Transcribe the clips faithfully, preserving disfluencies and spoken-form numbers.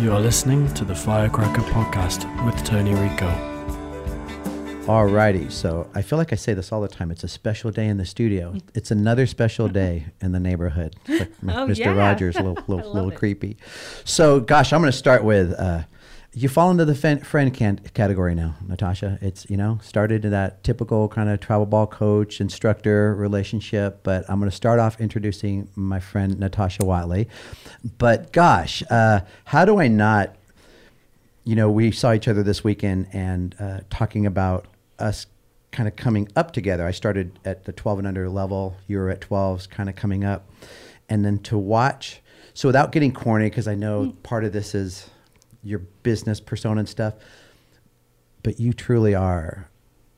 You are listening to the Firecracker Podcast with Tony Rico. Alrighty, so I feel like I say this all the time. It's a special day in the studio. It's another special day in the neighborhood. It's like oh, Mister Yeah. Rogers, a little, little, little creepy. So, gosh, I'm going to start with uh, you fall into the fen- friend can- category now, Natasha. It's, you know, started in that typical kind of travel ball coach, instructor relationship, but I'm going to start off introducing my friend Natasha Watley. But gosh, uh, how do I not, you know, we saw each other this weekend and uh, talking about us kind of coming up together. I started at the twelve and under level. You were at twelves kind of coming up. And then to watch, so without getting corny, because I know mm. part of this is your business persona and stuff, but you truly are.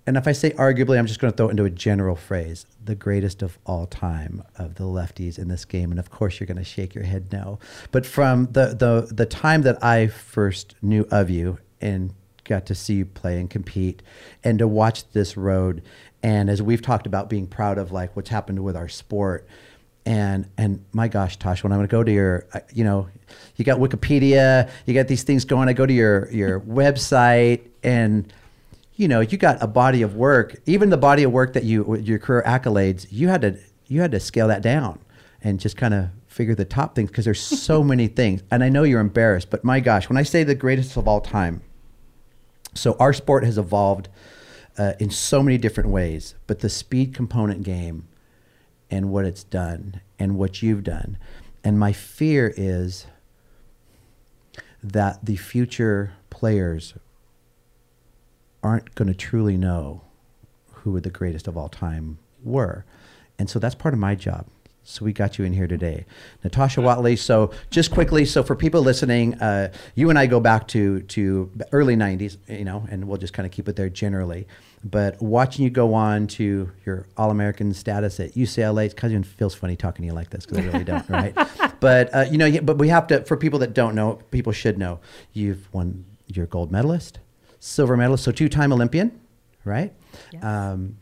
And if I say arguably, I'm just going to throw it into a general phrase, the greatest of all time of the lefties in this game. And of course you're going to shake your head no. But from the, the, the time that I first knew of you and got to see you play and compete and to watch this road. And as we've talked about being proud of like what's happened with our sport, And and my gosh, Tosh, when I'm going to go to your, you know, you got Wikipedia, you got these things going. I go to your your website, and you know, you got a body of work. Even the body of work that you your career accolades, you had to you had to scale that down and just kind of figure the top things because there's so many things. And I know you're embarrassed, but my gosh, when I say the greatest of all time, so our sport has evolved uh, in so many different ways, but the speed component game. And what it's done and what you've done. And my fear is that the future players aren't going to truly know who the greatest of all time were. And so that's part of my job. So we got you in here today. Natasha Watley, so just quickly, so for people listening, uh, you and I go back to, to early nineties, you know, and we'll just kind of keep it there generally. But watching you go on to your All-American status at U C L A, it kind of feels funny talking to you like this because I really don't, right? But, uh, you know, but we have to, for people that don't know, people should know, you've won your gold medalist, silver medalist, so two-time Olympian, right? Yes. Um,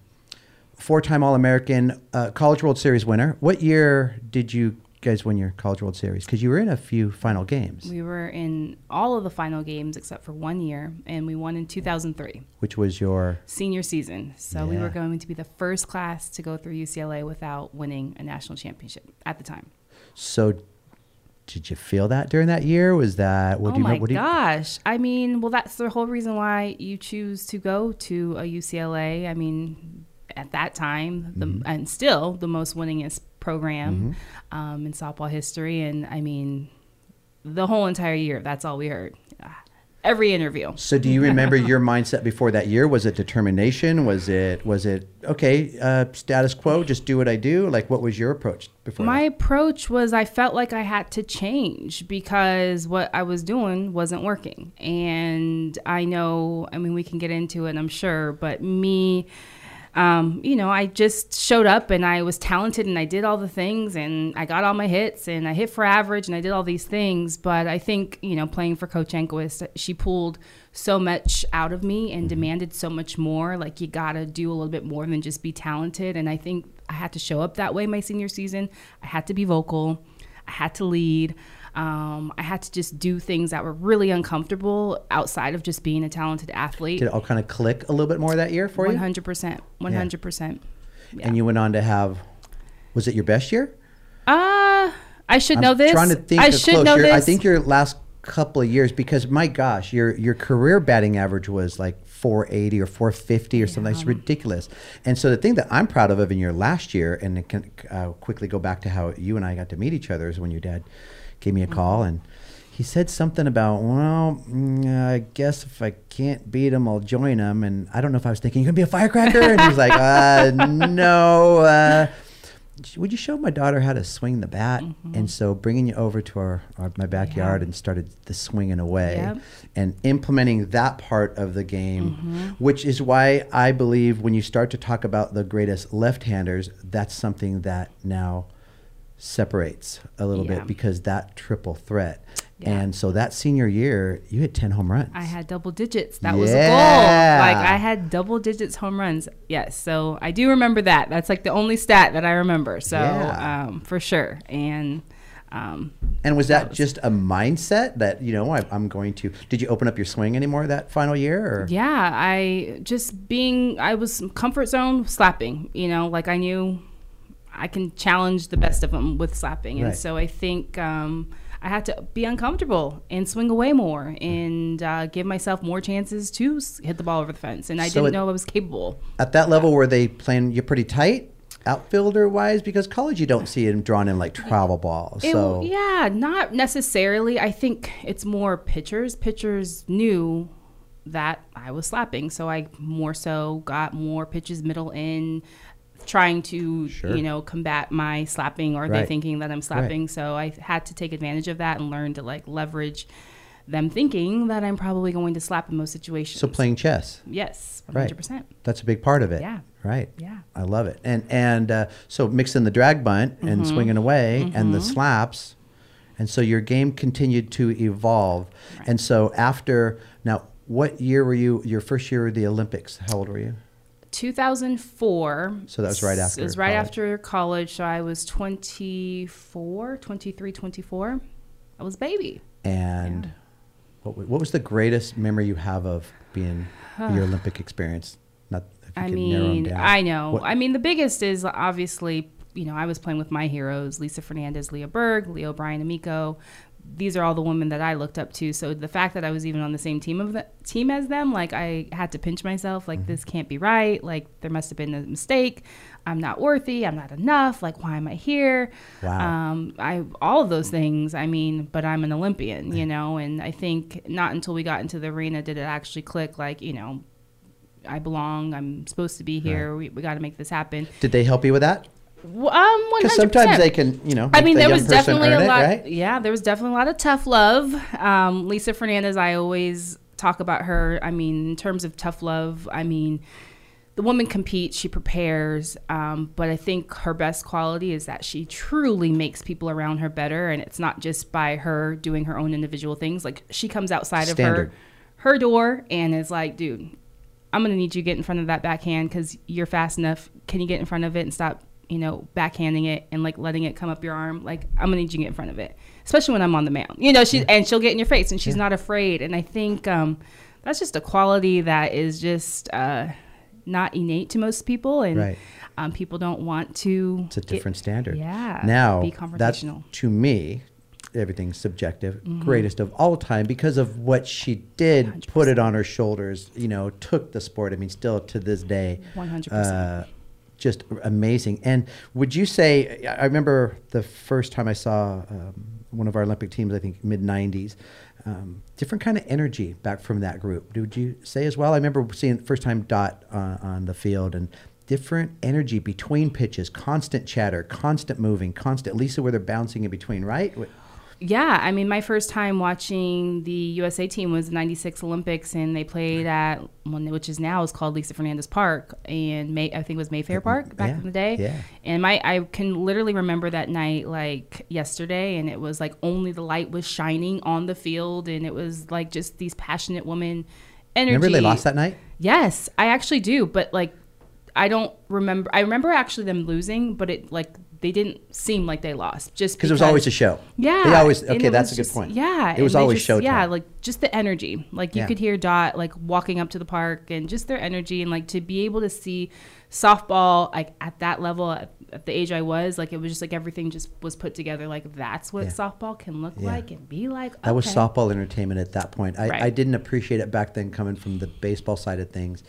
four-time All-American, uh, College World Series winner. What year did you guys win your College World Series? Because you were in a few final games. We were in all of the final games except for one year, and we won in two thousand three. Which was your? Senior season. So yeah. We were going to be the first class to go through U C L A without winning a national championship at the time. So did you feel that during that year? Was that, what oh do you know? Oh my gosh. You, I mean, well, that's the whole reason why you choose to go to a U C L A. I mean, at that time, the, mm-hmm. and still the most winningest program mm-hmm. um, in softball history. And I mean, the whole entire year, that's all we heard. Every interview. So do you remember your mindset before that year? Was it determination? Was it, was it okay, uh, status quo, just do what I do? Like, what was your approach before My that? approach was I felt like I had to change because what I was doing wasn't working. And I know, I mean, we can get into it, I'm sure, but me... Um, you know, I just showed up and I was talented and I did all the things and I got all my hits and I hit for average and I did all these things. But I think, you know, playing for Coach Enquist, she pulled so much out of me and demanded so much more. Like, you got to do a little bit more than just be talented. And I think I had to show up that way my senior season. I had to be vocal. I had to lead. Um, I had to just do things that were really uncomfortable outside of just being a talented athlete. Did it all kind of click a little bit more that year for you? one hundred percent. one hundred percent. Yeah. And you went on to have, was it your best year? Uh, I should I'm know this. trying to think I should close. know your, this. I think your last couple of years, because my gosh, your your career batting average was like four eighty or four fifty or yeah. something. It's ridiculous. And so the thing that I'm proud of of in your last year, and it can uh, quickly go back to how you and I got to meet each other, is when your dad gave me a call and he said something about, well, I guess if I can't beat him, I'll join him. And I don't know if I was thinking, you're gonna be a firecracker? And he was like, uh, no. Uh, would you show my daughter how to swing the bat? Mm-hmm. And so bringing you over to our, our my backyard yeah. and started the swinging away yep. and implementing that part of the game, mm-hmm. which is why I believe when you start to talk about the greatest left-handers, that's something that now separates a little yeah. bit because that triple threat. Yeah. And so that senior year, you hit ten home runs. I had double digits. That yeah. was a goal. Like, I had double digits home runs. Yes. So I do remember that. That's like the only stat that I remember. So yeah. um, for sure. And Um, and was that, that was, just a mindset that, you know, I, I'm going to, did you open up your swing anymore that final year? Or? Yeah, I just being, I was comfort zone slapping, you know, like I knew I can challenge the best of them with slapping. And right. so I think um, I had to be uncomfortable and swing away more and uh, give myself more chances to hit the ball over the fence. And I so didn't it, know I was capable. At that level, were they playing you pretty tight? Outfielder wise, because college you don't see him drawn in like travel balls. So it, yeah, not necessarily. I think it's more pitchers. Pitchers knew that I was slapping, so I more so got more pitches middle in, trying to sure. you know combat my slapping, or right. they thinking that I'm slapping. Right. So I had to take advantage of that and learn to like leverage them thinking that I'm probably going to slap in most situations. So playing chess. Yes, one hundred percent. Right. That's a big part of it. Yeah. Right. Yeah. I love it. And and uh, so mixing the drag bunt and mm-hmm. swinging away mm-hmm. and the slaps. And so your game continued to evolve. Right. And so after, now what year were you, your first year of the Olympics? How old were you? two thousand four. So that was right after It was right college. after college. So I was twenty-four, twenty-three, twenty-four. I was a baby. And yeah. what, what was the greatest memory you have of being your Olympic experience? Not, if you I mean, I know. What? I mean, the biggest is obviously, you know, I was playing with my heroes, Lisa Fernandez, Leah Berg, Leo Brian Amico. These are all the women that I looked up to. So the fact that I was even on the same team of the, team as them, like I had to pinch myself, like mm-hmm. this can't be right. Like there must have been a mistake. I'm not worthy. I'm not enough. Like why am I here? Wow. Um, I all of those things. I mean, but I'm an Olympian, mm-hmm. you know. And I think not until we got into the arena did it actually click. Like you know, I belong. I'm supposed to be here. Right. We, we got to make this happen. Did they help you with that? Um, because sometimes they can, you know. I mean, there was definitely a lot. It, right? Yeah, there was definitely a lot of tough love. Um, Lisa Fernandez, I always talk about her. I mean, in terms of tough love, I mean, the woman competes, she prepares, um, but I think her best quality is that she truly makes people around her better, and it's not just by her doing her own individual things. Like she comes outside Standard. of her her door and is like, dude, I'm gonna need you to get in front of that backhand because you're fast enough. Can you get in front of it and stop? You know, backhanding it and like letting it come up your arm. Like I'm gonna need you to get in front of it, especially when I'm on the mound. You know, she yeah. and she'll get in your face, and she's yeah. not afraid. And I think um, that's just a quality that is just uh, not innate to most people, and right. um, people don't want to. It's a different get, standard. Yeah. Now be confrontational. That's, to me, everything's subjective. Mm-hmm. Greatest of all time because of what she did. one hundred percent. Put it on her shoulders. You know, took the sport. I mean, still to this day. One hundred percent. Just amazing. And would you say, I remember the first time I saw um, one of our Olympic teams, I think mid nineties, um, different kind of energy back from that group. Would you say as well? I remember seeing first time Dot uh, on the field and different energy between pitches, constant chatter, constant moving, constant, Lisa, where they're bouncing in between, right? Yeah, I mean, my first time watching the U S A team was the ninety-six Olympics, and they played at, which is now is called Lisa Fernandez Park, and May, I think it was Mayfair Park back yeah, in the day. Yeah. And my I can literally remember that night like yesterday, and it was like only the light was shining on the field, and it was like just these passionate women energy. Remember they lost that night? Yes, I actually do, but like I don't remember. I remember actually them losing, but it like they didn't seem like they lost, just because it was always a show. Yeah, they always. Okay, that's a good point. Yeah, it was always showtime. Yeah, like just the energy. Like you could hear Dot like walking up to the park, and just their energy, and like to be able to see softball like at that level at, at the age I was, like it was just like everything just was put together. Like that's what softball can look like and be like. Okay. That was softball entertainment at that point. I, right. I didn't appreciate it back then, coming from the baseball side of things.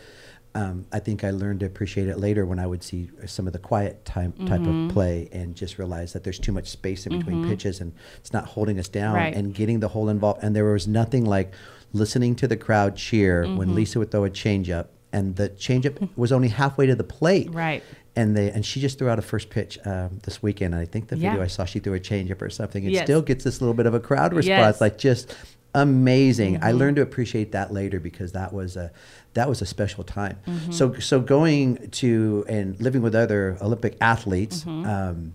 Um, I think I learned to appreciate it later when I would see some of the quiet type, type mm-hmm. of play and just realize that there's too much space in between mm-hmm. pitches and it's not holding us down right. and getting the whole involved. And there was nothing like listening to the crowd cheer mm-hmm. when Lisa would throw a changeup, and the changeup was only halfway to the plate. Right. And they and she just threw out a first pitch um, this weekend. And I think the yeah. video I saw, she threw a changeup or something. It yes. still gets this little bit of a crowd response, yes. like just amazing. Mm-hmm. I learned to appreciate that later because that was a that was a special time. Mm-hmm. So so going to and living with other Olympic athletes, mm-hmm. um,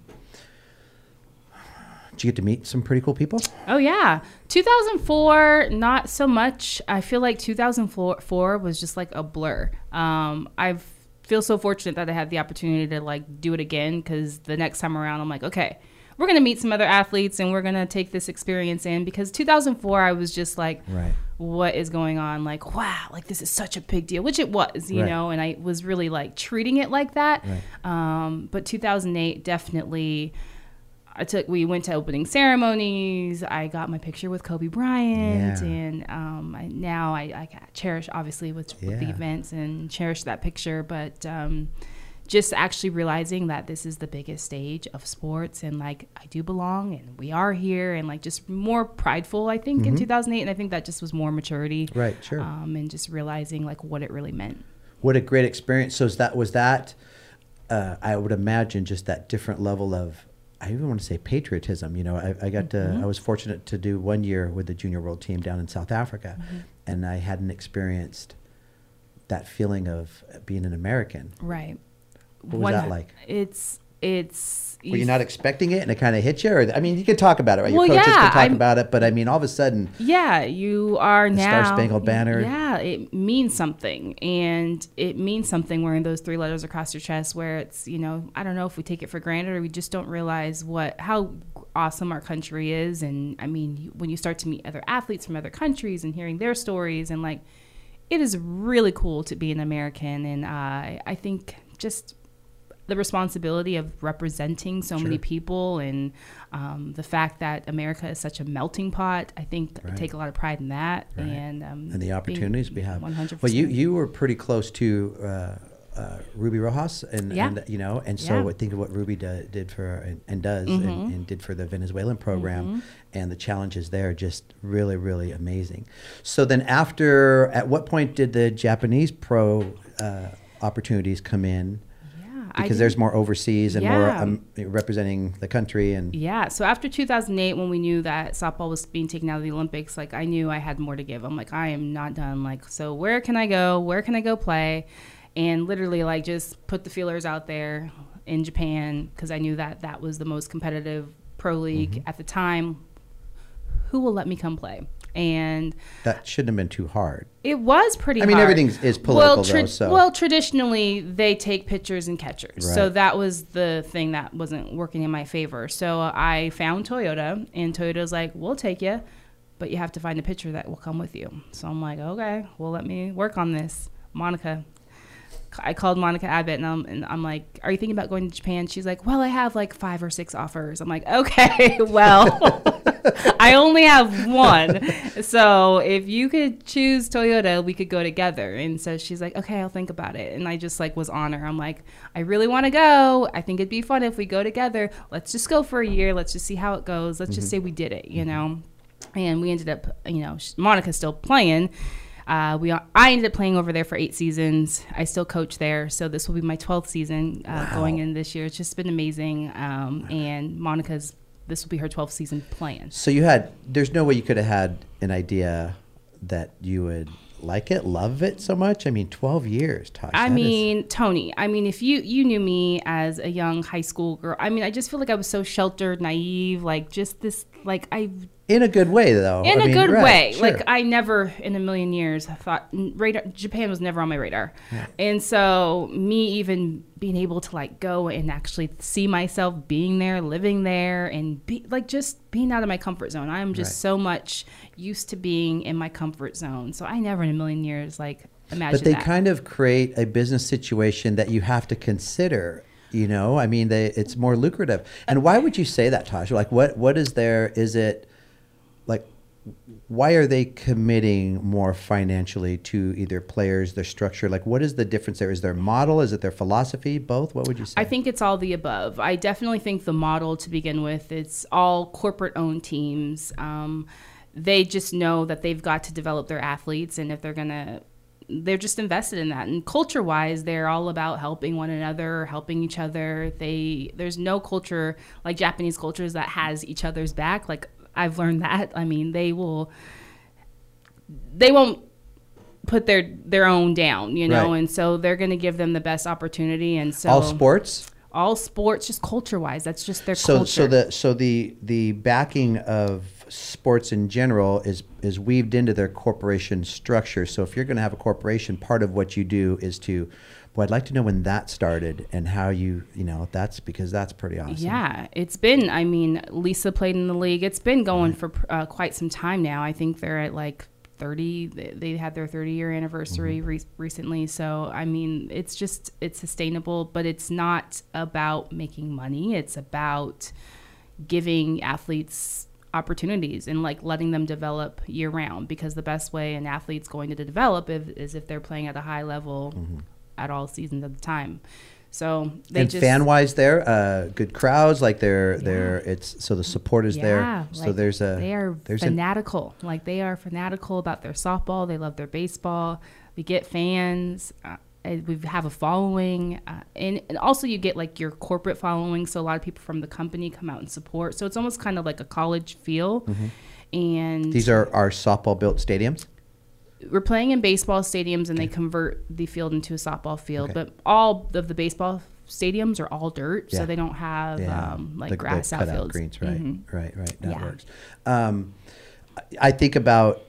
did you get to meet some pretty cool people? Oh, yeah. two thousand four, not so much. I feel like two thousand four was just like a blur. Um, I feel so fortunate that I had the opportunity to like do it again because the next time around I'm like, okay, we're going to meet some other athletes and we're going to take this experience in, because two thousand four, I was just like, right. What is going on? Like, wow, like this is such a big deal, which it was, you right. know, and I was really like treating it like that. Right. Um, but two thousand eight, definitely, I took, we went to opening ceremonies. I got my picture with Kobe Bryant, yeah. and um, I, now I, I cherish, obviously, with, yeah. with the events, and cherish that picture. But um, just actually realizing that this is the biggest stage of sports, and like I do belong, and we are here, and like just more prideful, I think, mm-hmm. in two thousand eight. And I think that just was more maturity, right? Sure. Um, and just realizing like what it really meant. What a great experience! So is that was that. Uh, I would imagine just that different level of. I even want to say patriotism. You know, I, I got mm-hmm. to, I was fortunate to do one year with the junior world team down in South Africa, mm-hmm. and I hadn't experienced that feeling of being an American. Right. What was one, that like? It's, it's. Were you not expecting it and it kind of hit you? Or, I mean, you can talk about it, right? Your well, coaches yeah, can talk I'm, about it, but I mean, all of a sudden. Yeah, you are the now. The Star Spangled Banner. Yeah, it means something. And it means something wearing those three letters across your chest, where it's, you know, I don't know if we take it for granted or we just don't realize what how awesome our country is. And I mean, when you start to meet other athletes from other countries and hearing their stories, and like, it is really cool to be an American. And uh, I think just. The responsibility of representing so sure. many people, and um, the fact that America is such a melting pot, I think right. I take a lot of pride in that, right. and um, and the opportunities we have. one hundred percent. Well, you you were pretty close to uh, uh, Ruby Rojas, and, yeah. and you know, and so yeah. I think of what Ruby do, did for and, and does mm-hmm. and, and did for the Venezuelan program, mm-hmm. and the challenges there, just really really amazing. So then, after, at what point did the Japanese pro uh, opportunities come in? Because there's more overseas and yeah. more um, representing the country. And yeah, so after two thousand eight, when we knew that softball was being taken out of the Olympics, like I knew I had more to give. I'm like, I am not done. Like, so where can I go? Where can I go play? And literally, like, just put the feelers out there in Japan, because I knew that that was the most competitive pro league mm-hmm. at the time. Who will let me come play? And that shouldn't have been too hard. It was pretty hard. I mean, hard. Everything is political, well, tra- though. So. Well, traditionally, they take pitchers and catchers. Right. So that was the thing that wasn't working in my favor. So I found Toyota, and Toyota's like, we'll take you, but you have to find a pitcher that will come with you. So I'm like, okay, well, let me work on this. Monica. I called Monica Abbott, and I'm, and I'm like, are you thinking about going to Japan? She's like, well, I have like five or six offers. I'm like, okay, well, I only have one. So if you could choose Toyota, we could go together. And so she's like, okay, I'll think about it. And I just like was on her. I'm like, I really want to go. I think it'd be fun if we go together. Let's just go for a year. Let's just see how it goes. Let's mm-hmm. just say we did it, you know. And we ended up, you know, Monica's still playing. Uh, we I ended up playing over there for eight seasons. I still coach there, so this will be my twelfth season uh, wow. going in this year. It's just been amazing, um, and Monica's this will be her twelfth season playing. So you had there's no way you could have had an idea that you would like it, love it so much. I mean, twelve years. Tosh, I mean, is... Tony. I mean, if you you knew me as a young high school girl, I mean, I just feel like I was so sheltered, naive, like just this, like I. In a good way, though. In I a mean, good right, way. Sure. Like, I never in a million years thought radar, Japan was never on my radar. Yeah. And so me even being able to, like, go and actually see myself being there, living there, and, be like, just being out of my comfort zone. I am just right. so much used to being in my comfort zone. So I never in a million years, like, imagined that. But they that. kind of create a business situation that you have to consider. You know, I mean, they, it's more lucrative. And why would you say that, Tasha? Like, what what is there? Is it... Like, why are they committing more financially to either players, their structure? Like, what is the difference there? Is their model? Is it their philosophy? Both? What would you say? I think it's all the above. I definitely think the model, to begin with, it's all corporate-owned teams. Um, they just know that they've got to develop their athletes, and if they're going to – they're just invested in that. And culture-wise, they're all about helping one another, helping each other. They There's no culture like Japanese cultures that has each other's back, like – I've learned that. I mean, they will, they won't put their, their own down, you know, right. and so they're going to give them the best opportunity. And so all sports, all sports, just culture-wise. That's just their so, culture. So the so the the backing of sports in general is is weaved into their corporation structure. So if you're going to have a corporation, part of what you do is to, well, I'd like to know when that started and how you, you know, that's because that's pretty awesome. Yeah, it's been, I mean, Lisa played in the league. It's been going right. for uh, quite some time now. I think they're at like thirty, they had their thirty year anniversary mm-hmm. re- recently. So, I mean, it's just, it's sustainable, but it's not about making money. It's about giving athletes opportunities and like letting them develop year round, because the best way an athlete's going to develop if, is if they're playing at a high level mm-hmm. at all seasons at the time. So they and just fan wise there, uh, good crowds, like they're yeah. they're it's so the support is yeah, there. So like there's a they are there's fanatical. An, like they are fanatical about their softball. They love their baseball. We get fans. Uh, we have a following, uh, and, and also you get like your corporate following. So a lot of people from the company come out and support. So it's almost kind of like a college feel. Mm-hmm. And these are our softball built stadiums. We're playing in baseball stadiums, and okay. they convert the field into a softball field. Okay. But all of the baseball stadiums are all dirt, yeah. so they don't have yeah. um, like the, grass the outfields. Out greens, right, mm-hmm. right, right. That yeah. works. Um, I think about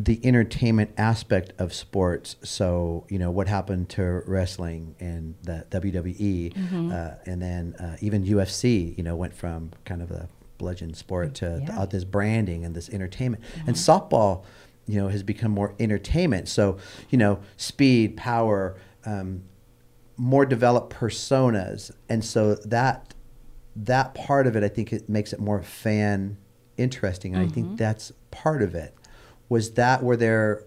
the entertainment aspect of sports. So you know what happened to wrestling and the W W E, mm-hmm. uh, and then uh, even U F C. You know, went from kind of a bludgeon sport to yeah. the, uh, this branding and this entertainment, mm-hmm. and softball. You know, has become more entertainment. So, you know, speed, power, um, more developed personas. And so that that part of it, I think it makes it more fan interesting. And mm-hmm. I think that's part of it. Was that were there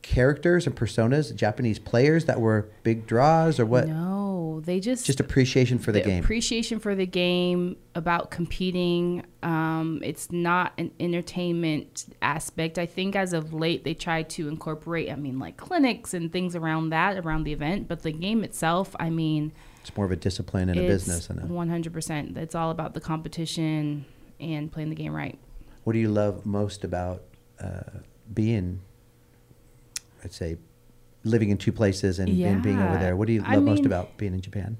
characters and personas, Japanese players that were big draws or what? No, they just... Just appreciation for the, the game. Appreciation for the game, about competing. Um, it's not an entertainment aspect. I think as of late, they try to incorporate, I mean, like clinics and things around that, around the event. But the game itself, I mean... It's more of a discipline and a business. It's one hundred percent. It's all about the competition and playing the game right. What do you love most about uh, being... I'd say living in two places and, yeah. and being over there. What do you love I mean, most about being in Japan?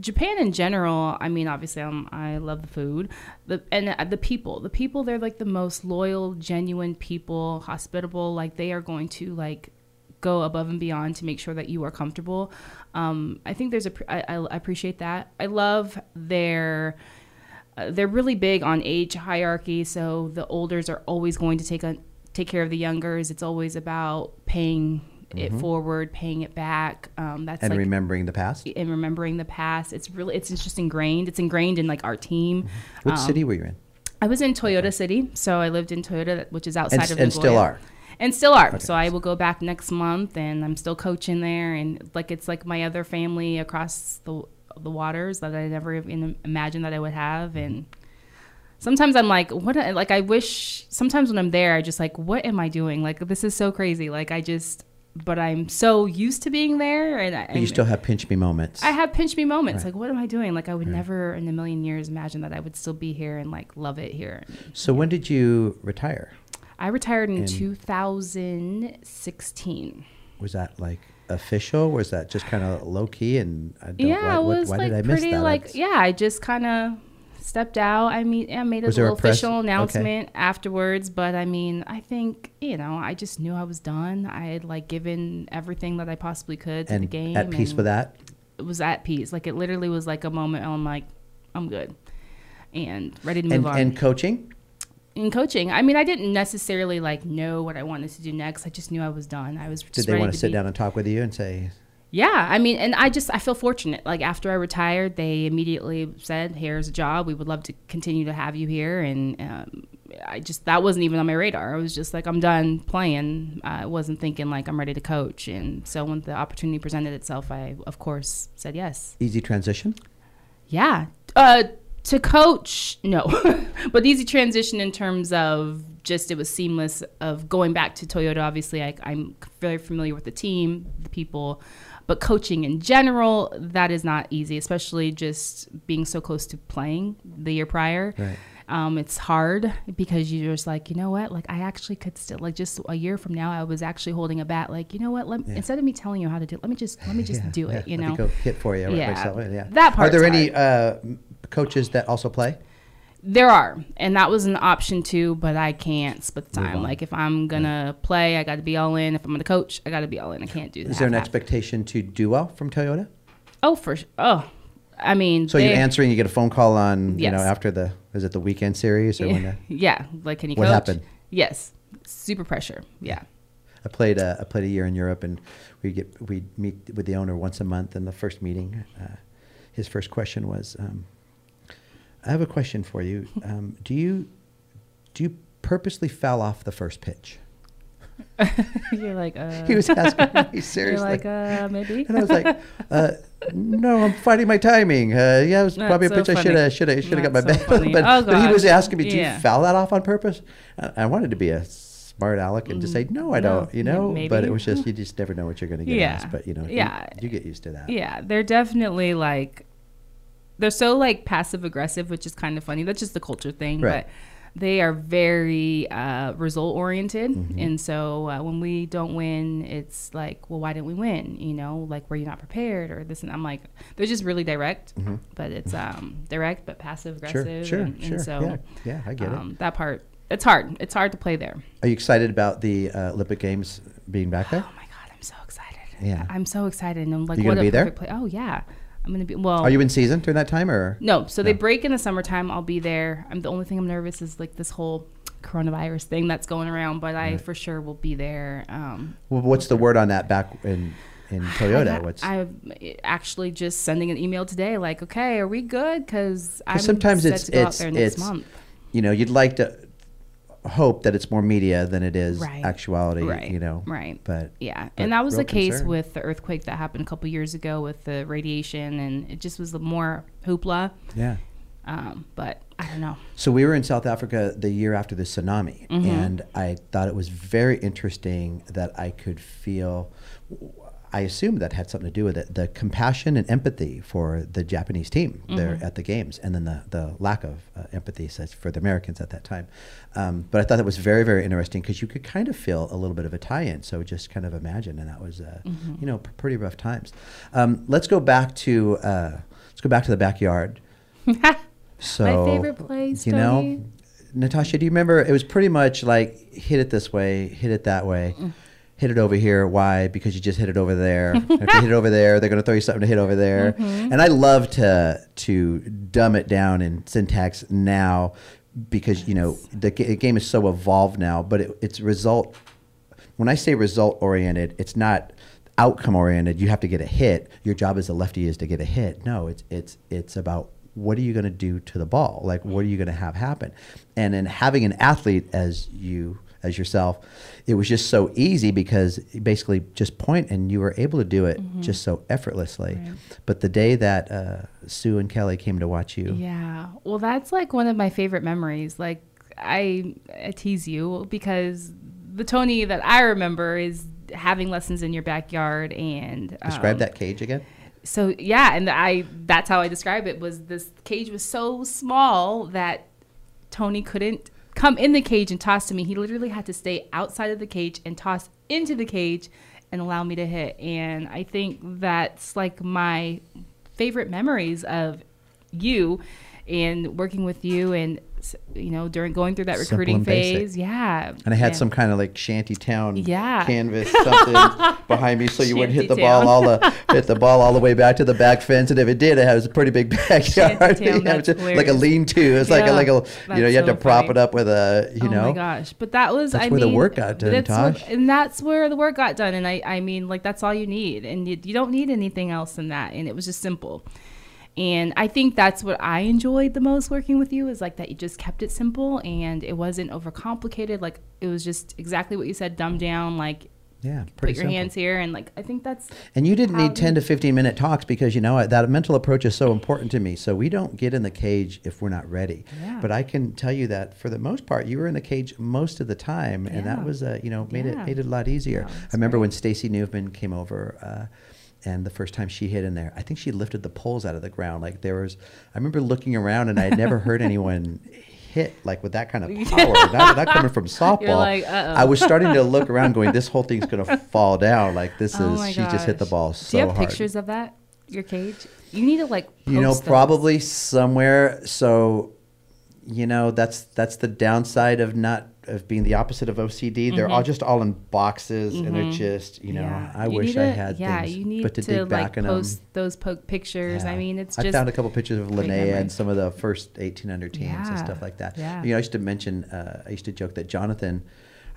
Japan in general, I mean, obviously I'm, I love the food the, and uh, the people. The people, they're like the most loyal, genuine people, hospitable. Like they are going to like go above and beyond to make sure that you are comfortable. Um, I think there's a, I, I appreciate that. I love their... Uh, they're really big on age hierarchy. So the olders are always going to take on take care of the youngers. It's always about paying mm-hmm. it forward, paying it back. Um, that's and like, remembering the past. And remembering the past. It's really, it's, it's just ingrained. It's ingrained in like our team. Mm-hmm. Which um, city were you in? I was in Toyota okay. City. So I lived in Toyota, which is outside and, of Nagoya. And still are. And still are. Okay. So I will go back next month and I'm still coaching there. And like, it's like my other family across the the waters that I never even imagined that I would have. And sometimes I'm like, what, like, I wish, sometimes when I'm there, I just like, what am I doing? Like, this is so crazy. Like, I just, but I'm so used to being there. And I, but you still have pinch me moments. I have pinch me moments. Right. Like, what am I doing? Like, I would right. never in a million years imagine that I would still be here and like love it here. So yeah. when did you retire? I retired in, in two thousand sixteen. Was that like official? Was that just kind of low key? And I don't, yeah, why, what, it was why like did I miss pretty that? Like, That's... yeah, I just kind of. Stepped out. I mean, I made a little official announcement okay. afterwards, but I mean, I think, you know, I just knew I was done. I had like given everything that I possibly could to and the game. At peace and with that? It was at peace. Like it literally was like a moment I'm like, I'm good and ready to move and, on. And coaching? In coaching. I mean, I didn't necessarily like know what I wanted to do next. I just knew I was done. I was just Did they ready want to, to sit be- down and talk with you and say... Yeah, I mean, and I just, I feel fortunate. Like, after I retired, they immediately said, here's a job. We would love to continue to have you here. And um, I just, that wasn't even on my radar. I was just like, I'm done playing. I wasn't thinking, like, I'm ready to coach. And so when the opportunity presented itself, I, of course, said yes. Easy transition? Yeah. Uh, to coach, no. But easy transition in terms of just it was seamless of going back to Toyota. Obviously, I, I'm very familiar with the team, the people. But coaching in general, that is not easy, especially just being so close to playing the year prior. Right. Um, it's hard because you're just like, you know what, like I actually could still, like just a year from now, I was actually holding a bat, like, you know what, let, yeah. instead of me telling you how to do it, let me just, let me just yeah, do yeah. it, you let know. Go hit for you. Yeah. Myself. yeah. That part. Are there hard. any uh, coaches that also play? There are, and that was an option too, but I can't split the time. Like if I'm gonna play, I got to be all in. If I'm gonna coach, I got to be all in. I can't do that. Is there an half. expectation to do well from Toyota? Oh, for sure. Oh, I mean. So you're answering, you get a phone call on, yes. you know, after the, is it the weekend series or yeah. when? The, yeah, like can you? What coach? happened? Yes, super pressure. Yeah. I played a I played a year in Europe, and we get we meet with the owner once a month. And the first meeting, uh, his first question was. Um, I have a question for you. Um, do you do you purposely foul off the first pitch? You're like, uh... He was asking me seriously. You're like, uh, maybe? And I was like, uh, no, I'm fighting my timing. Uh, yeah, it was Not probably so a pitch funny. I should have should have should have got my so bat. but, oh, but he was asking me, do yeah. you foul that off on purpose? I, I wanted to be a smart aleck and just say, no, I don't, you know? Maybe. But it was just, you just never know what you're going to get yeah. asked. But, you know, yeah. you, you get used to that. Yeah, they're definitely like... They're so like passive aggressive, which is kind of funny. That's just the culture thing, right. but they are very uh, result oriented. Mm-hmm. And so uh, when we don't win, it's like, well, why didn't we win? You know, like were you not prepared or this? And I'm like, they're just really direct, mm-hmm. but it's um, direct but passive aggressive. Sure, sure, and, sure. And so yeah, yeah I get um, it. That part, it's hard. It's hard to play there. Are you excited about the uh, Olympic Games being back there? Oh my God, I'm so excited. Yeah, I'm so excited. And I'm like, you gonna what be a there? Perfect play. Oh yeah. I'm gonna be well. Are you in season during that time or no? So no. they break in the summertime. I'll be there. I'm the only thing I'm nervous is like this whole coronavirus thing that's going around. But right. I for sure will be there. Um, well, what's the word on that back in in Toyota? I, what's I'm actually just sending an email today. Like, okay, are we good? Because I'm sometimes set it's to go it's out there next it's month. You know, you'd like to hope that it's more media than it is right. actuality. Right. You know. Right. But yeah, but and that was the case concern. with the earthquake that happened a couple years ago with the radiation, and it just was the more hoopla. Yeah. Um, but I don't know. So we were in South Africa the year after the tsunami, mm-hmm. and I thought it was very interesting that I could feel. I assumed that had something to do with it. The compassion and empathy for the Japanese team mm-hmm. there at the games, and then the, the lack of uh, empathy for the Americans at that time. Um, but I thought that was very, very interesting because you could kind of feel a little bit of a tie-in. So just kind of imagine, and that was, uh, mm-hmm. you know, p pretty rough times. Um, let's go back to uh, let's go back to the backyard. So my favorite place, you know, Tony? Natasha, do you remember? It was pretty much like hit it this way, hit it that way. Mm. Hit it over here. Why? Because you just hit it over there. If you hit it over there, they're going to throw you something to hit over there. Mm-hmm. And I love to to dumb it down in syntax now because, you know, the, g the game is so evolved now. But it, it's result. When I say result-oriented, it's not outcome-oriented. You have to get a hit. Your job as a lefty is to get a hit. No, it's it's it's about what are you going to do to the ball? Like, what are you going to have happen? And then having an athlete as you... as yourself, it was just so easy because you basically just point and you were able to do it mm-hmm. just so effortlessly. Right. But the day that uh, Sue and Kelly came to watch you. Yeah, well, that's like one of my favorite memories. Like I, I tease you because the Tony that I remember is having lessons in your backyard and. Um, Describe that cage again. So yeah, and I that's how I describe it was this cage was so small that Tony couldn't come in the cage and toss to me. He literally had to stay outside of the cage and toss into the cage and allow me to hit. And I think that's like my favorite memories of you and working with you and, you know, during going through that recruiting phase. Basic. Yeah. And I had yeah. some kind of like shanty town yeah. canvas something behind me so you shanty wouldn't hit the town. ball all the hit the ball all the way back to the back fence. And if it did, it was a pretty big backyard. Town, yeah, just, like a lean-to. It's yeah, like a like a you know, you had so to prop funny. it up with a you oh know. Oh my gosh. But that was that's I where mean, the work got done, Tosh. What, and that's where the work got done. And I I mean like that's all you need. And you, you don't need anything else than that. And it was just simple. And I think that's what I enjoyed the most working with you is like that you just kept it simple and it wasn't overcomplicated. Like it was just exactly what you said, dumbed down, like yeah, put your simple. hands here. And like, I think that's. And you didn't need ten to fifteen minute talks because you know, that mental approach is so important to me. So we don't get in the cage if we're not ready, yeah. but I can tell you that for the most part, you were in the cage most of the time. Yeah. And that was, uh, you know, made yeah. it, made it a lot easier. No, I remember great. when Stacy Newman came over, uh, and the first time she hit in there, I think she lifted the poles out of the ground. Like there was, I remember looking around and I had never heard anyone hit like with that kind of power, not, not coming from softball. Like, uh-oh. I was starting to look around going, this whole thing's going to fall down. Like this oh is, she gosh. just hit the ball so hard. Do you have hard. pictures of that, your cage? You need to like post You know, those. probably somewhere. So, you know, that's that's the downside of not, of being the opposite of O C D. Mm-hmm. They're all just all in boxes, mm-hmm. and they're just, you know, yeah. I you wish to, I had yeah, things. Yeah, you need but to, to dig back like and post them. those poke pictures. Yeah. I mean, it's just. I found a couple pictures of Linnea and some of the first eighteen hundred teams yeah. and stuff like that. Yeah. You know, I used to mention, uh, I used to joke that Jonathan,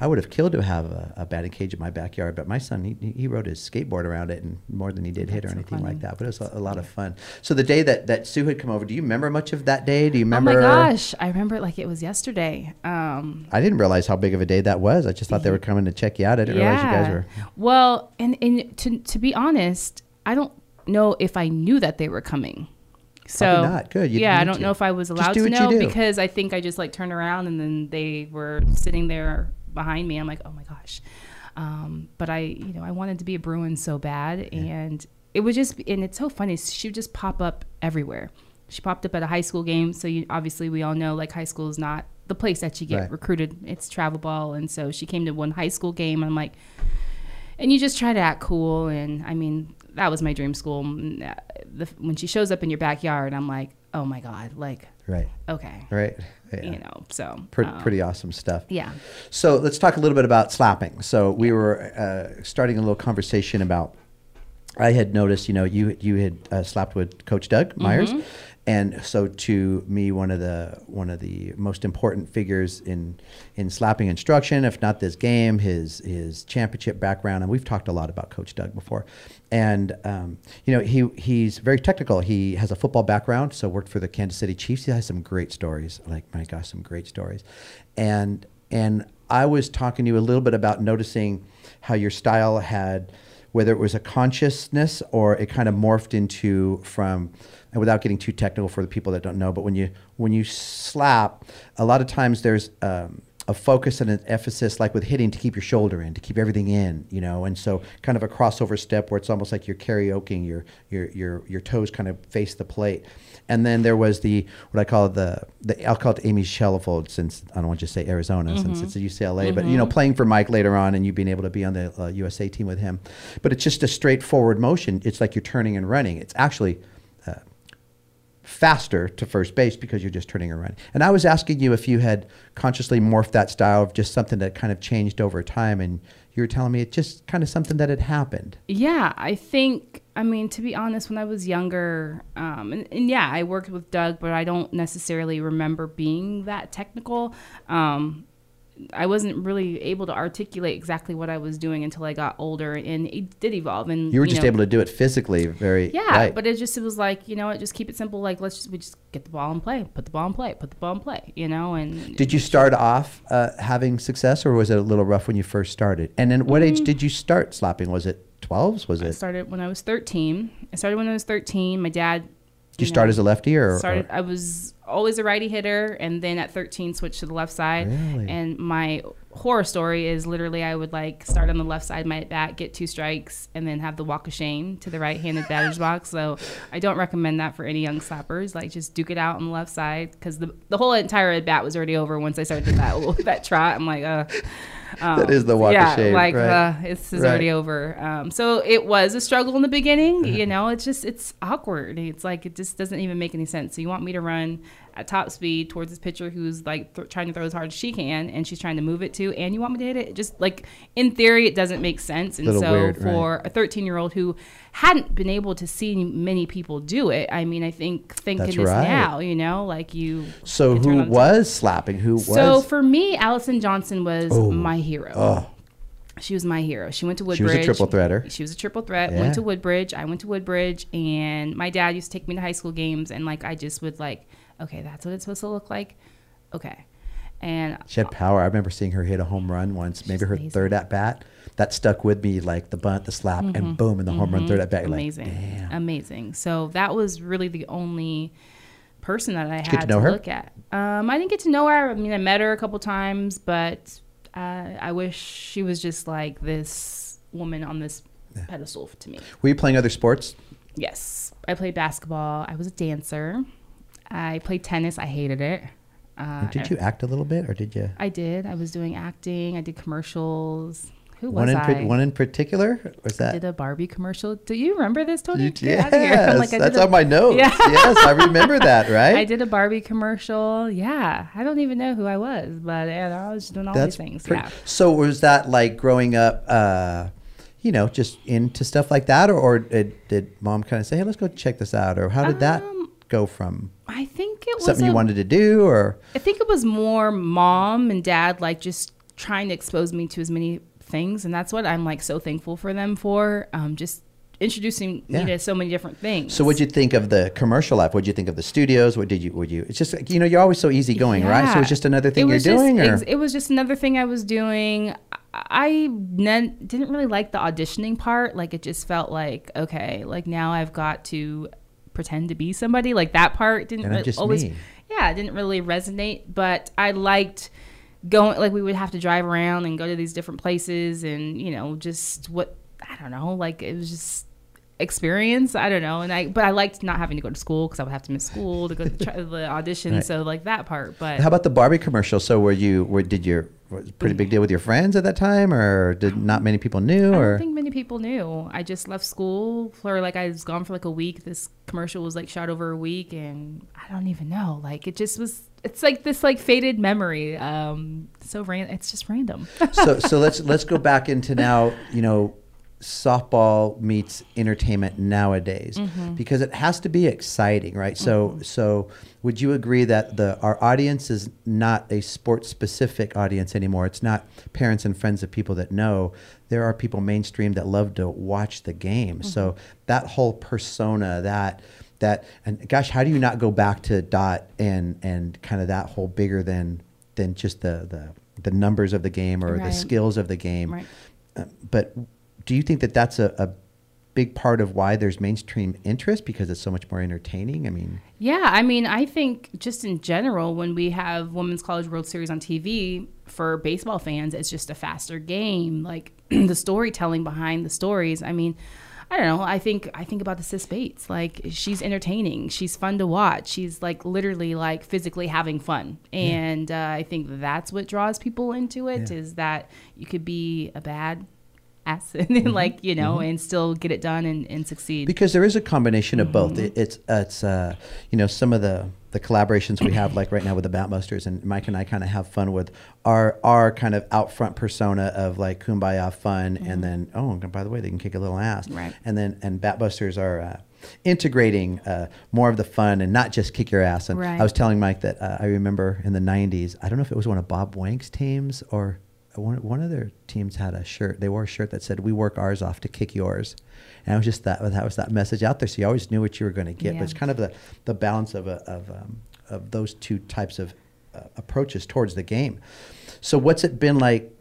I would have killed to have a, a batting cage in my backyard, but my son, he, he rode his skateboard around it and more than he did That's hit or so anything funny. like that. But it was a, a lot of fun. So the day that, that Sue had come over, do you remember much of that day? Do you remember? Oh my gosh, I remember it like it was yesterday. Um, I didn't realize how big of a day that was. I just thought they were coming to check you out. I didn't yeah. realize you guys were. Well, and, and to, to be honest, I don't know if I knew that they were coming. So Probably not. Good. You yeah, I don't to. know if I was allowed to know because I think I just like turned around and then they were sitting there behind me. I'm like, oh my gosh. Um, but I, you know, I wanted to be a Bruin so bad. Yeah. And it was just, and it's so funny. She would just pop up everywhere. She popped up at a high school game. So you, obviously we all know like high school is not the place that you get right. recruited. It's travel ball. And so she came to one high school game and I'm like, and you just try to act cool. And I mean, that was my dream school. When she shows up in your backyard, I'm like, oh my God, like, right. Okay. Right. Yeah. You know, so pretty, um, pretty awesome stuff. Yeah. So let's talk a little bit about slapping. So we were uh, starting a little conversation about, I had noticed, you know, you, you had uh, slapped with Coach Doug Myers. Mm-hmm. And so to me, one of the, one of the most important figures in, in slapping instruction, if not this game, his, his championship background. And we've talked a lot about Coach Doug before. And, um, you know, he, he's very technical. He has a football background, so worked for the Kansas City Chiefs. He has some great stories, like, my gosh, some great stories. And, and I was talking to you a little bit about noticing how your style had, whether it was a consciousness or it kind of morphed into from, and without getting too technical for the people that don't know, but when you when you slap, a lot of times there's um, a focus and an emphasis, like with hitting, to keep your shoulder in, to keep everything in, you know, and so kind of a crossover step where it's almost like you're karaokeing, your your your your toes kind of face the plate. And then there was the, what I call the, the I'll call it Amy Schellifold, since I don't want to just say Arizona, mm-hmm. since it's a U C L A, mm-hmm. but, you know, playing for Mike later on and you being able to be on the uh, U S A team with him. But it's just a straightforward motion. It's like you're turning and running. It's actually uh, faster to first base because you're just turning and running. And I was asking you if you had consciously morphed that style of just something that kind of changed over time, and you were telling me it's just kind of something that had happened. Yeah, I think, I mean, to be honest, when I was younger, um, and, and yeah, I worked with Doug, but I don't necessarily remember being that technical. Um, I wasn't really able to articulate exactly what I was doing until I got older, and it did evolve. And you were you just know, able to do it physically, very yeah. Right. But it just it was like, you know what, just keep it simple. Like let's just we just get the ball and play, put the ball and play, put the ball and play. You know. And did you start off uh, having success, or was it a little rough when you first started? And then what mm-hmm. age did you start slapping? Was it twelves? Was it? I started when I was thirteen. I started when I was thirteen. My dad. Did you, you know, start as a lefty or? Started. Or? I was. Always a righty hitter, and then at thirteen switched to the left side. Really? And my horror story is literally I would like start on the left side of my bat, get two strikes, and then have the walk of shame to the right-handed batter's box. So I don't recommend that for any young slappers. Like just duke it out on the left side, because the the whole entire at bat was already over once I started that that trot. I'm like, uh, um, that is the walk yeah, of shame. Like right. uh, this is right. already over. Um, so it was a struggle in the beginning. You know, it's just it's awkward. It's like it just doesn't even make any sense. So you want me to run at top speed towards this pitcher who's like th trying to throw as hard as she can, and she's trying to move it too, and you want me to hit it? Just like in theory it doesn't make sense. And Little so weird, for right. a thirteen year old who hadn't been able to see many people do it, I mean I think thank That's goodness right. now, you know, like you So you who was top. slapping? Who was So for me, Allison Johnson was oh. my hero. Oh. She was my hero. She went to Woodbridge. She was a triple threater. She was a triple threat. Yeah. Went to Woodbridge. I went to Woodbridge, and my dad used to take me to high school games, and like I just would like, okay, that's what it's supposed to look like. Okay. And she had power. I remember seeing her hit a home run once, maybe her amazing. third at bat. That stuck with me, like the bunt, the slap, mm-hmm. and boom, and the mm-hmm. home run third at bat. Amazing. Like, damn. Amazing. So that was really the only person that I had get to, know to her? look at. Um, I didn't get to know her. I mean, I met her a couple times, but uh, I wish she was just like this woman on this yeah. pedestal to me. Were you playing other sports? Yes. I played basketball. I was a dancer. I played tennis. I hated it. Uh, did I, you act a little bit, or did you? I did. I was doing acting. I did commercials. Who was one in I? Pr- one in particular? Was that? I did a Barbie commercial. Do you remember this, Tony? You, yes, here. Like, that's a, on my notes. Yeah. Yes, I remember that, right? I did a Barbie commercial. Yeah. I don't even know who I was, but and I was doing all that's these things. Pretty, yeah. So was that like growing up, uh, you know, just into stuff like that? Or, or did, did mom kind of say, hey, let's go check this out? Or how did um, that go from? I think it was something a, you wanted to do, or? I think it was more mom and dad, like just trying to expose me to as many things, and that's what I'm like so thankful for them for, um just introducing yeah. me to so many different things. So what'd you think of the commercial life? What'd you think of the studios? What did you, would you, it's just like, you know, you're always so easygoing, yeah. right? So it's just another thing you're just doing, or? It was just another thing I was doing. I ne- didn't really like the auditioning part. Like it just felt like, okay, like now I've got to pretend to be somebody. Like that part didn't really, always me. yeah, didn't really resonate, but I liked going, like we would have to drive around and go to these different places, and you know, just what I don't know, like it was just experience. I don't know, and I but I liked not having to go to school because I would have to miss school to go to the, the audition. Right. So like that part. But how about the Barbie commercial? So were you? Were, did your was pretty big deal with your friends at that time, or did not many people knew? Or I don't think many people knew. I just left school for like I was gone for like a week. This commercial was like shot over a week, and I don't even know. Like it just was. It's like this like faded memory. Um, so ran, it's just random. so so let's let's go back into now, you know, softball meets entertainment nowadays, mm-hmm. because it has to be exciting, right? So mm-hmm. so would you agree that the our audience is not a sports specific audience anymore? It's not parents and friends of people that know. There are people mainstream that love to watch the game. Mm-hmm. So that whole persona that That and gosh, how do you not go back to dot and and kind of that whole bigger than than just the the, the numbers of the game or right. the skills of the game? Right. Uh, but do you think that that's a, a big part of why there's mainstream interest because it's so much more entertaining? I mean, yeah, I mean, I think just in general, when we have Women's College World Series on T V for baseball fans, it's just a faster game. Like the storytelling behind the stories. I mean. I don't know. I think I think about the Sis Bates. Like she's entertaining. She's fun to watch. She's like literally like physically having fun, and yeah. uh, I think that's what draws people into it. Yeah. Is that you could be a bad ass and mm-hmm. like you know, mm-hmm. and still get it done and, and succeed. Because there is a combination of mm-hmm. both. It, it's it's uh, you know some of the. the collaborations we have like right now with the Batbusters and Mike and I kind of have fun with our our kind of out front persona of like kumbaya fun mm-hmm. and then oh and by the way they can kick a little ass right. and then and Batbusters are uh, integrating uh, more of the fun and not just kick your ass and right. I was telling Mike that uh, I remember in the nineties I don't know if it was one of Bob Wank's teams or one, one of their teams had a shirt they wore a shirt that said we work ours off to kick yours. And I was just that that was that message out there, so you always knew what you were going to get. Yeah. But it's kind of the, the balance of a, of um, of those two types of uh, approaches towards the game. So what's it been like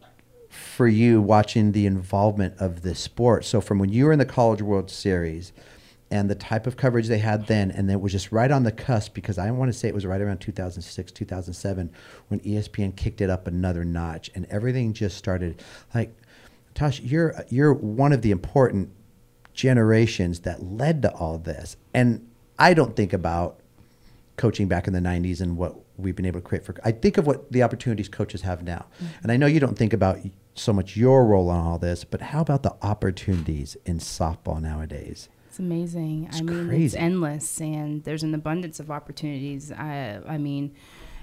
for you watching the involvement of this sport? So from when you were in the College World Series and the type of coverage they had then, and it was just right on the cusp because I want to say it was right around two thousand six, two thousand seven when E S P N kicked it up another notch, and everything just started like, Tosh, you're you're one of the important generations that led to all this. And I don't think about coaching back in the nineties and what we've been able to create for, I think of what the opportunities coaches have now. Mm-hmm. And I know you don't think about so much your role on all this, but how about the opportunities in softball nowadays? It's amazing. It's I mean, crazy. It's endless and there's an abundance of opportunities. I, I mean,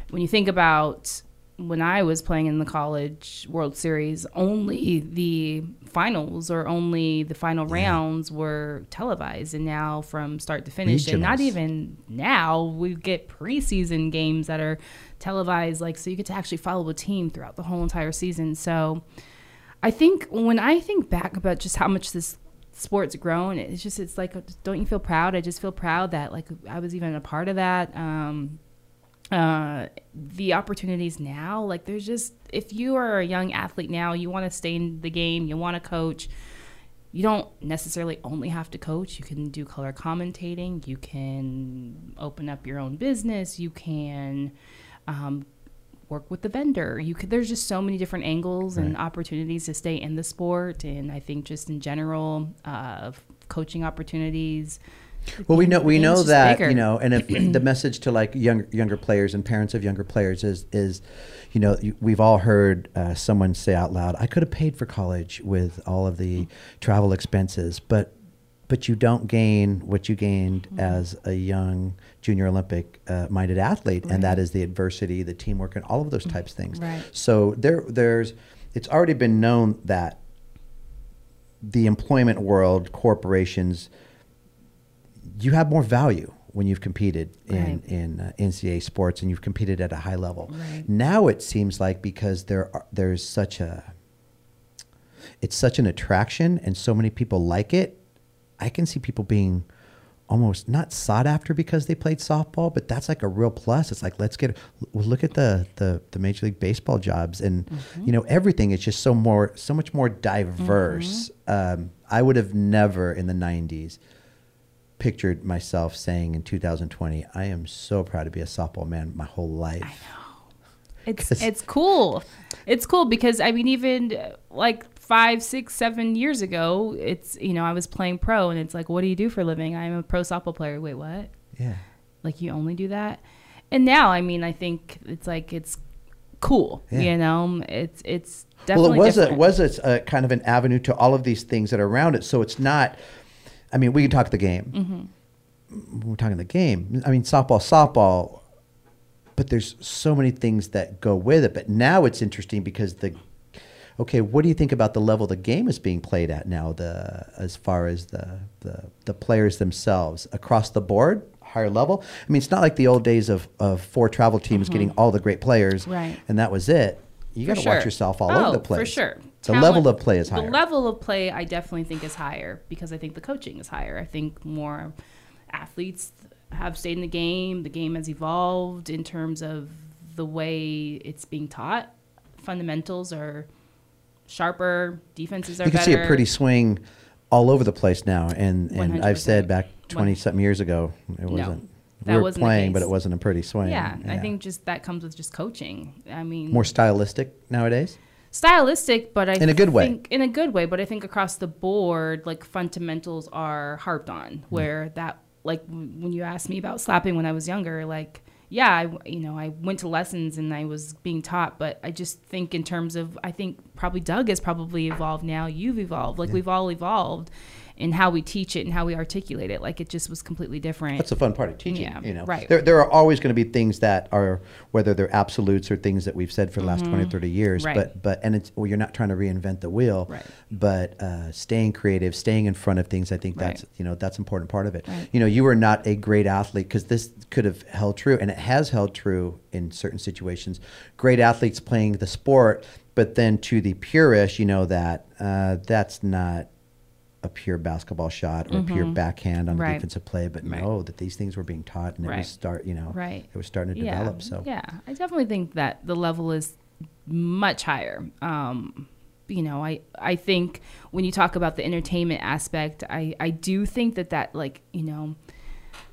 when you think about when I was playing in the College World Series, only the finals or only the final yeah. rounds were televised. And now from start to finish, Regionals. And not even now, we get preseason games that are televised. Like, so you get to actually follow a team throughout the whole entire season. So I think when I think back about just how much this sport's grown, it's just, it's like, don't you feel proud? I just feel proud that like I was even a part of that. Um, uh the opportunities now, like there's just, if you are a young athlete now, you want to stay in the game, you want to coach, you don't necessarily only have to coach. You can do color commentating, you can open up your own business, you can um work with the vendor, you could, there's just so many different angles right. and opportunities to stay in the sport. And I think just in general uh, of coaching opportunities, Well, we know we know that bigger. you know, and if the message to like younger younger players and parents of younger players is is, you know, we've all heard uh, someone say out loud, "I could have paid for college with all of the travel expenses," but but you don't gain what you gained mm-hmm. as a young junior Olympic uh, minded athlete, right. and that is the adversity, the teamwork, and all of those types of things. Right. So there there's it's already been known that the employment world, corporations. You have more value when you've competed in, right. in uh, N C A A sports and you've competed at a high level. Right. Now it seems like because there are, there's such a, it's such an attraction and so many people like it, I can see people being almost not sought after because they played softball, but that's like a real plus. It's like, let's get, well, look at the, the, the Major League Baseball jobs and, mm-hmm. you know, everything is just so more, so much more diverse. Mm-hmm. Um, I would have never in the nineties pictured myself saying in two thousand twenty, I am so proud to be a softball man my whole life. I know. It's it's cool. It's cool because, I mean, even like five, six, seven years ago, it's, you know, I was playing pro and it's like, what do you do for a living? I'm a pro softball player. Wait, what? Yeah. Like you only do that? And now, I mean, I think it's like, it's cool. Yeah. You know, it's, it's definitely well, it was different. A, was it was a kind of an avenue to all of these things that are around it. So it's not... I mean, we can talk the game. Mm-hmm. We're talking the game. I mean, softball, softball, but there's so many things that go with it. But now it's interesting because the, okay, what do you think about the level the game is being played at now? The as far as the the, the players themselves across the board, higher level. I mean, it's not like the old days of of four travel teams mm-hmm. getting all the great players, right. and that was it. You got to sure. watch yourself all oh, over the place. For sure. The Talent, level of play is higher. The level of play I definitely think is higher because I think the coaching is higher. I think more athletes have stayed in the game. The game has evolved in terms of the way it's being taught. Fundamentals are sharper. Defenses are better. You can better. see a pretty swing all over the place now. And, and I've said back twenty-something years ago, it wasn't. No. That we were wasn't playing, but it wasn't a pretty swing. Yeah, yeah, I think just that comes with just coaching. I mean, more stylistic nowadays. Stylistic, but I in a good way. Think in a good way, but I think across the board, like fundamentals are harped on. Where mm. that, like when you asked me about slapping when I was younger, like yeah, I, you know, I went to lessons and I was being taught, but I just think in terms of, I think probably Doug has probably evolved now. You've evolved, like yeah. we've all evolved. And how we teach it and how we articulate it, like it just was completely different. That's the fun part of teaching, yeah, you know. Right. There, there are always going to be things that are, whether they're absolutes or things that we've said for the last mm-hmm. twenty, thirty years. Right. But, but, and it's, well, you're not trying to reinvent the wheel. Right. But uh, staying creative, staying in front of things, I think that's, right. you know, that's an important part of it. Right. You know, you were not a great athlete because this could have held true, and it has held true in certain situations. Great athletes playing the sport, but then to the purist, you know that uh, that's not a pure basketball shot or mm-hmm. a pure backhand on right. a defensive play, but right. no, that these things were being taught and right. it was start, you know, right. it was starting to yeah. develop. So yeah, I definitely think that the level is much higher. Um, you know, I I think when you talk about the entertainment aspect, I I do think that that like you know,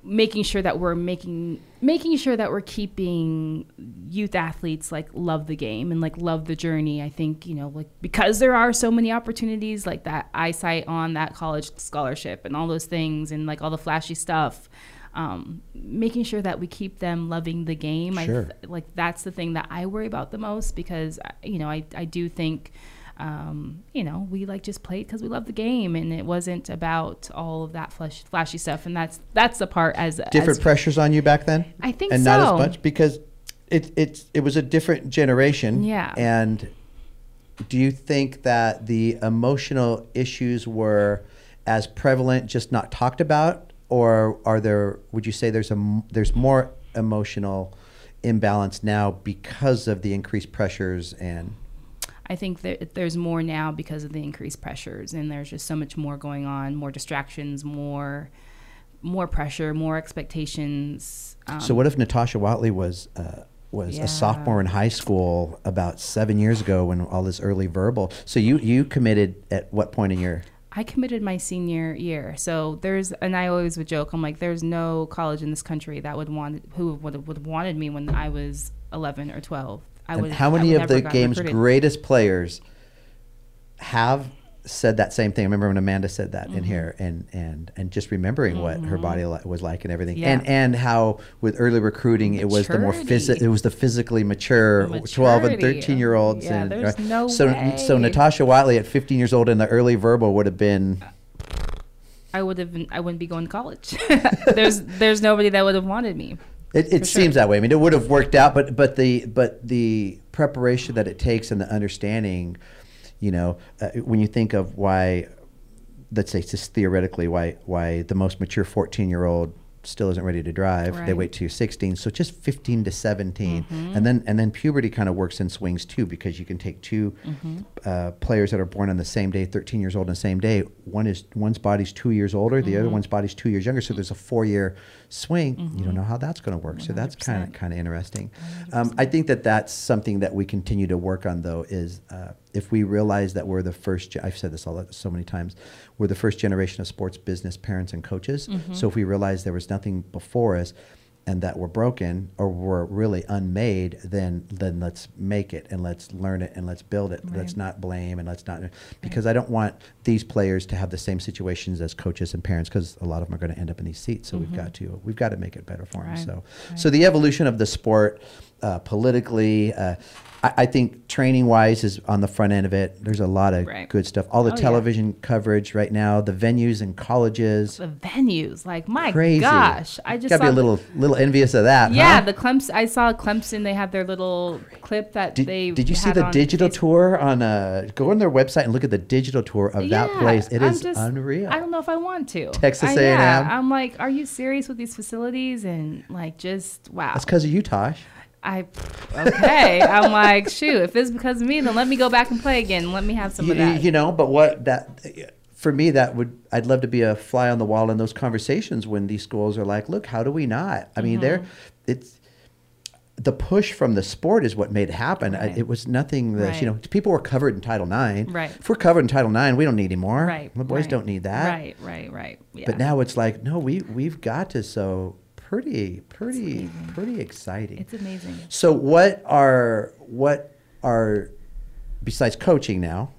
making sure that we're making making sure that we're keeping youth athletes like love the game and like love the journey. I think, you know, like because there are so many opportunities like that eyesight on that college scholarship and all those things and like all the flashy stuff, um, making sure that we keep them loving the game. Sure. I th- like that's the thing that I worry about the most because, you know, I, I do think, um, you know, we like just played because we love the game and it wasn't about all of that flash, flashy stuff. And that's that's the part as different as, pressures on you back then. I think and so. And not as much because It it's it was a different generation. Yeah. And do you think that the emotional issues were as prevalent, just not talked about, or are there? Would you say there's a there's more emotional imbalance now because of the increased pressures and? I think that there's more now because of the increased pressures, and there's just so much more going on, more distractions, more. more pressure, more expectations. Um, so what if Natasha Watley was uh, was yeah. a sophomore in high school about seven years ago when all this early verbal? So you, you committed at what point in your? I committed my senior year. So there's, and I always would joke, I'm like, there's no college in this country that would want, who would have would wanted me when I was eleven or twelve. I would. How many I would of the game's recruited. Greatest players have said that same thing. I remember when Amanda said that mm-hmm. in here, and and and just remembering mm-hmm. what her body li was like and everything, yeah. and and how with early recruiting it was Maturity. the more phys it was the physically mature Maturity. twelve and thirteen year olds. Yeah, and, there's right? no so way. so Natasha Watley at fifteen years old in the early verbal would have been. I would have been, I wouldn't be going to college. there's there's nobody that would have wanted me. It, it seems sure. that way. I mean, it would have worked out, but but the but the preparation that it takes and the understanding. You know, uh, when you think of why, let's say just theoretically, why why the most mature fourteen-year-old still isn't ready to drive, right. they wait till you're sixteen, so just fifteen to seventeen. Mm-hmm. And then and then puberty kind of works in swings too, because you can take two mm-hmm. uh, players that are born on the same day, thirteen years old on the same day. One is one's body's two years older, the mm-hmm. other one's body's two years younger, so there's a four-year swing. Mm-hmm. You don't know how that's going to work, one hundred percent. So that's kind of kind of interesting. Um, I think that that's something that we continue to work on, though, is... Uh, if we realize that we're the first, I've said this all so many times, we're the first generation of sports business parents and coaches. Mm-hmm. So if we realize there was nothing before us and that we're broken or we're really unmade, then then let's make it and let's learn it and let's build it. Right. Let's not blame and let's not, because right. I don't want these players to have the same situations as coaches and parents, because a lot of them are going to end up in these seats. So mm-hmm. we've got to we've got to make it better for right. them. So right. so the evolution of the sport uh, politically. Uh, I think training-wise is on the front end of it. There's a lot of right. good stuff. All the oh, television yeah. coverage right now, the venues and colleges. The venues, like my Crazy. gosh, I just gotta saw be a little the, little envious of that. Yeah, huh? the Clemson. I saw Clemson. They have their little clip that did, they. Did you had see the on digital Facebook. tour on a? Go on their website and look at the digital tour of yeah, that place. It I'm is just, unreal. I don't know if I want to. Texas A and M. Yeah, I'm like, are you serious with these facilities? And like, just wow. That's because of you, Tosh. I, okay, I'm like, shoot, if it's because of me, then let me go back and play again. Let me have some you, of that. You know, but what that, for me, that would, I'd love to be a fly on the wall in those conversations when these schools are like, look, how do we not? I mean, mm-hmm. they're, it's, the push from the sport is what made it happen. Right. I, it was nothing that, right. you know, people were covered in Title nine. Right. If we're covered in Title nine, we don't need any more. Right. The boys right. don't need that. Right, right, right. Yeah. But now it's like, no, we, we've got to, so... Pretty, pretty, pretty exciting. It's amazing. So, what are what are besides coaching now,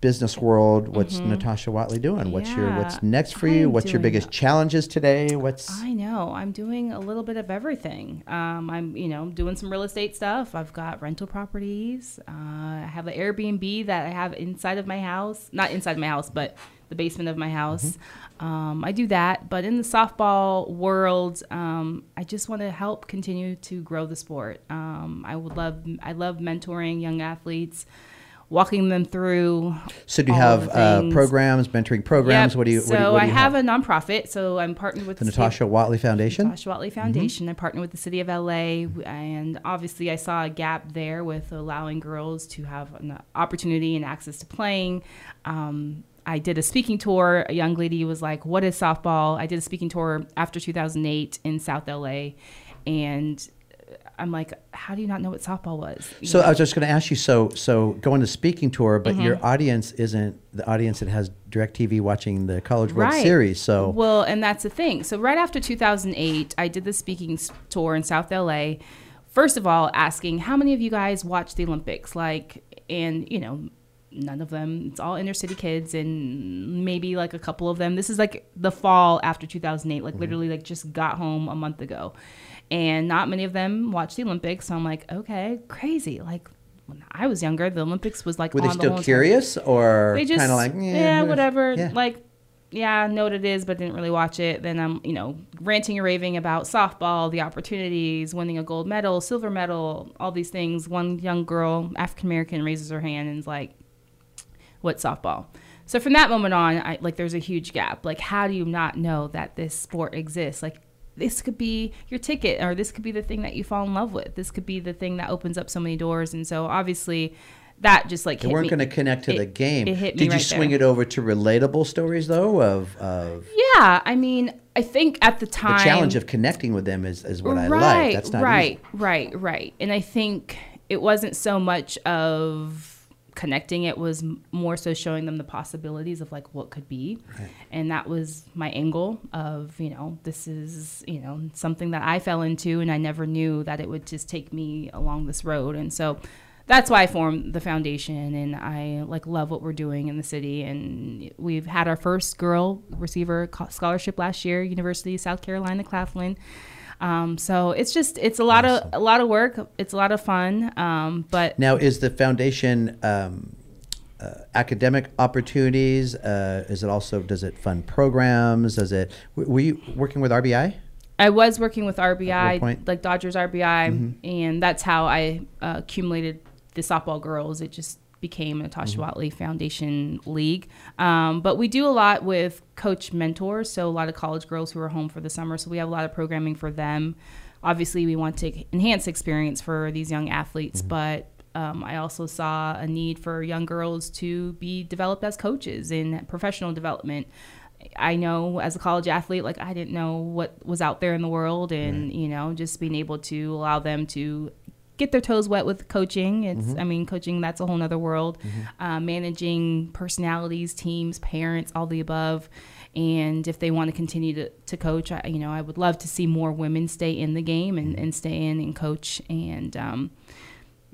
business world? What's mm-hmm. Natasha Watley doing? What's yeah. your what's next for I'm you? What's your biggest challenges today? What's I know I'm doing a little bit of everything. Um, I'm you know doing some real estate stuff. I've got rental properties. Uh, I have an Airbnb that I have inside of my house, not inside my house, but the basement of my house. Mm-hmm. um, I do that, but in the softball world, um, I just want to help continue to grow the sport. Um, I would love, I love mentoring young athletes, walking them through. So do you have uh, programs, mentoring programs? Yep. What do you? So what do, what do you I have, have a nonprofit. So I'm partnered with the, the Natasha Watley Foundation. Natasha Watley Foundation. Mm-hmm. I partnered with the city of L A, and obviously I saw a gap there with allowing girls to have an opportunity and access to playing. Um, I did a speaking tour. A young lady was like, what is softball? I did a speaking tour after two thousand eight in South L A. And I'm like, how do you not know what softball was? You so know? I was just going to ask you, so so go on the speaking tour, but mm-hmm. your audience isn't the audience that has DirecTV watching the College World right. Series. So well, and that's the thing. So right after two thousand eight, I did the speaking tour in South L A. First of all, asking, how many of you guys watch the Olympics? Like, and, you know, none of them. It's all inner city kids and maybe like a couple of them. This is like the fall after two thousand eight, like mm-hmm. literally like just got home a month ago. And not many of them watched the Olympics. So I'm like, okay, crazy. Like when I was younger, the Olympics was like, were on they still the curious time. Or they just kind of like, yeah, yeah whatever. Yeah. Like, yeah, I know what it is, but didn't really watch it. Then I'm, you know, ranting and raving about softball, the opportunities, winning a gold medal, silver medal, all these things. One young girl, African-American, raises her hand and is like, what softball? So from that moment on, I, like there's a huge gap. Like, how do you not know that this sport exists? Like, this could be your ticket, or this could be the thing that you fall in love with. This could be the thing that opens up so many doors. And so obviously, that just like hit me. They weren't going to connect to the game. It hit me right there. Did you swing it over to relatable stories though? Of, of yeah, I mean, I think at the time the challenge of connecting with them is is what I like. That's not right, right, right. And I think it wasn't so much of connecting, it was more so showing them the possibilities of like what could be. Right. And that was my angle of, you know, this is, you know, something that I fell into and I never knew that it would just take me along this road. And so that's why I formed the foundation, and I like love what we're doing in the city. And we've had our first girl receiver scholarship last year, University of South Carolina Claflin. Um, so it's just it's a lot awesome. of a lot of work. It's a lot of fun. Um, but now is the foundation um, uh, academic opportunities? Uh, is it also does it fund programs? Does it? Were you working with R B I? I was working with R B I, like Dodgers R B I, mm-hmm. and that's how I uh, accumulated the softball girls. It just became Natasha mm-hmm. Watley Foundation League. Um, but we do a lot with coach mentors, so a lot of college girls who are home for the summer, so we have a lot of programming for them. Obviously, we want to enhance experience for these young athletes, mm-hmm. but um, I also saw a need for young girls to be developed as coaches in professional development. I know as a college athlete, like I didn't know what was out there in the world, and, right. you know, just being able to allow them to get their toes wet with coaching. It's, mm-hmm. I mean, coaching, that's a whole nother world. Mm-hmm. Uh, managing personalities, teams, parents, all the above. And if they want to continue to, to coach, I, you know, I would love to see more women stay in the game and, and stay in and coach. And um,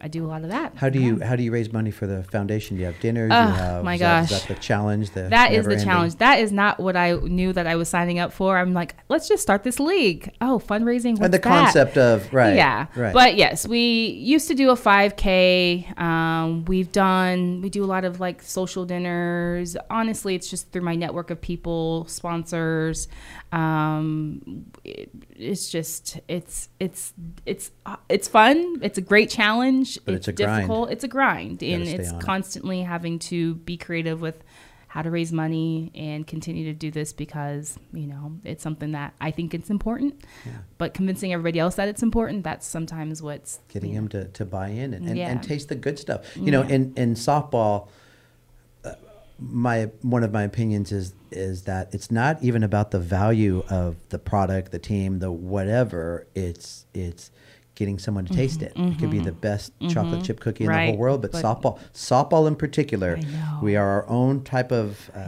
I do a lot of that. How do yeah. you How do you raise money for the foundation? Do you have dinners? Oh, you have, my gosh. Is that, is that the challenge? The that is the ending? challenge. That is not what I knew that I was signing up for. I'm like, let's just start this league. Oh, fundraising. What's and the that? concept of, right. Yeah. Right. But yes, we used to do a five K. Um, we've done, we do a lot of like social dinners. Honestly, it's just through my network of people, sponsors. Um, it, it's just, it's, it's, it's, it's fun. It's a great challenge. But it's, it's a difficult. Grind. It's a grind, and it's constantly it. having to be creative with how to raise money and continue to do this because, you know, it's something that I think it's important. Yeah. But convincing everybody else that it's important, that's sometimes what's getting them to, to buy in and, and, yeah. and taste the good stuff. You know, yeah. in, in softball, uh, my one of my opinions is is that it's not even about the value of the product, the team, the whatever. It's it's. getting someone to taste mm-hmm, it. Mm-hmm, it could be the best mm-hmm, chocolate chip cookie in right, the whole world, but, but softball, softball in particular, we are our own type of uh,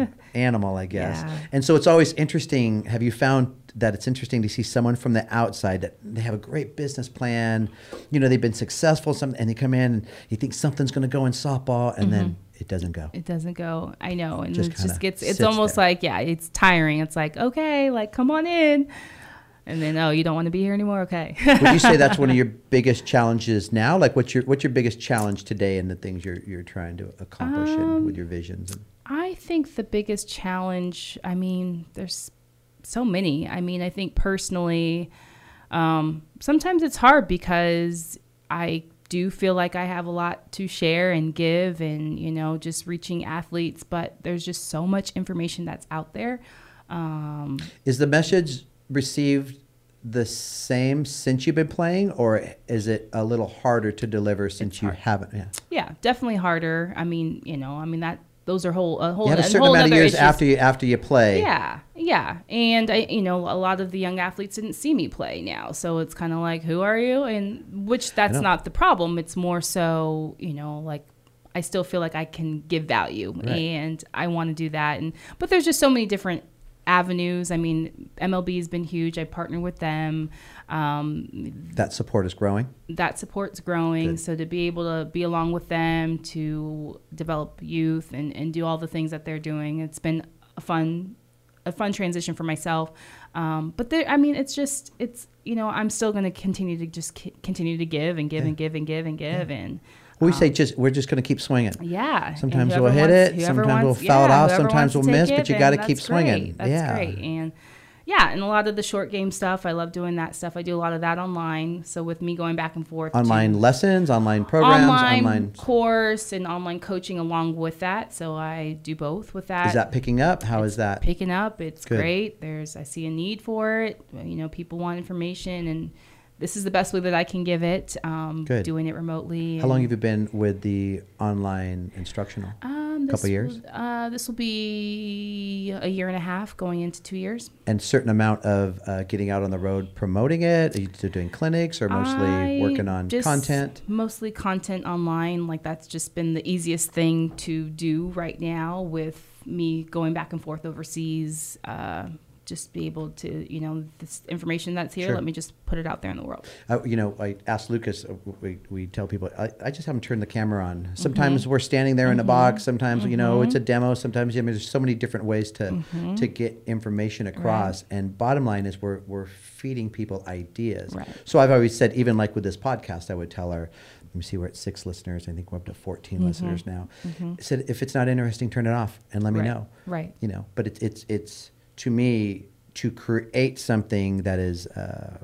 uh, animal, I guess. Yeah. And so it's always interesting. Have you found that it's interesting to see someone from the outside that they have a great business plan, you know, they've been successful, some, and they come in and you think something's going to go in softball, and mm-hmm. then it doesn't go. It doesn't go. I know. And just it just gets, it's almost there. like, yeah, it's tiring. It's like, okay, like, come on in. And then, oh, you don't want to be here anymore? Okay. Would you say that's one of your biggest challenges now? Like, what's your what's your biggest challenge today in the things you're you're trying to accomplish um, and with your visions? And I think the biggest challenge, I mean, there's so many. I mean, I think personally, um, sometimes it's hard because I do feel like I have a lot to share and give and, you know, just reaching athletes. But there's just so much information that's out there. Um, Is the message received the same since you've been playing, or is it a little harder to deliver since you haven't? Yeah. yeah, definitely harder. I mean, you know, I mean that those are whole a whole. You have a certain amount of years issues. after you after you play. Yeah, yeah, and I, you know, a lot of the young athletes didn't see me play now, so it's kind of like, who are you? And which that's not the problem. It's more so, you know, like, I still feel like I can give value, right. and I want to do that. And but there's just so many different avenues. I mean, M L B has been huge. I partner with them. Um, that support is growing? That support's growing. Good. So to be able to be along with them, to develop youth and, and do all the things that they're doing, it's been a fun a fun transition for myself. Um, but there, I mean, it's just, it's, you know, I'm still going to continue to just c- continue to give and give yeah. and give and give and give. Yeah. And we um, say just we're just going to keep swinging. Yeah. Sometimes we'll hit wants, it. Sometimes wants, we'll foul yeah, it off. Sometimes we'll miss. But you got to keep swinging. Great. That's yeah. great. And yeah, and a lot of the short game stuff. I love doing that stuff. I do a lot of that online. So with me going back and forth. Online to, lessons, online programs, online, online course, and online coaching along with that. So I do both with that. Is that picking up? How it's is that picking up? It's Good. great. There's I see a need for it. You know, people want information and. This is the best way that I can give it, um, Good. doing it remotely. How long have you been with the online instructional? Um, a couple will, years? Uh, this will be a year and a half, going into two years. And certain amount of uh, getting out on the road promoting it? Are you doing clinics or mostly I working on just content? Mostly content online. Like, that's just been the easiest thing to do right now with me going back and forth overseas, uh, just be able to, you know, this information that's here, sure. let me just put it out there in the world. Uh, you know, I asked Lucas, we, we tell people, I, I just haven't turned the camera on. Sometimes mm-hmm. we're standing there mm-hmm. in a box. Sometimes, mm-hmm. you know, it's a demo. Sometimes, I mean, there's so many different ways to mm-hmm. to get information across. Right. And bottom line is we're, we're feeding people ideas. Right. So I've always said, even like with this podcast, I would tell her, let me see, we're at six listeners. I think we're up to fourteen mm-hmm. listeners now. Mm-hmm. I said, if it's not interesting, turn it off and let me right. know. Right. You know, but it's, it's, it's, to me, to create something that is uh,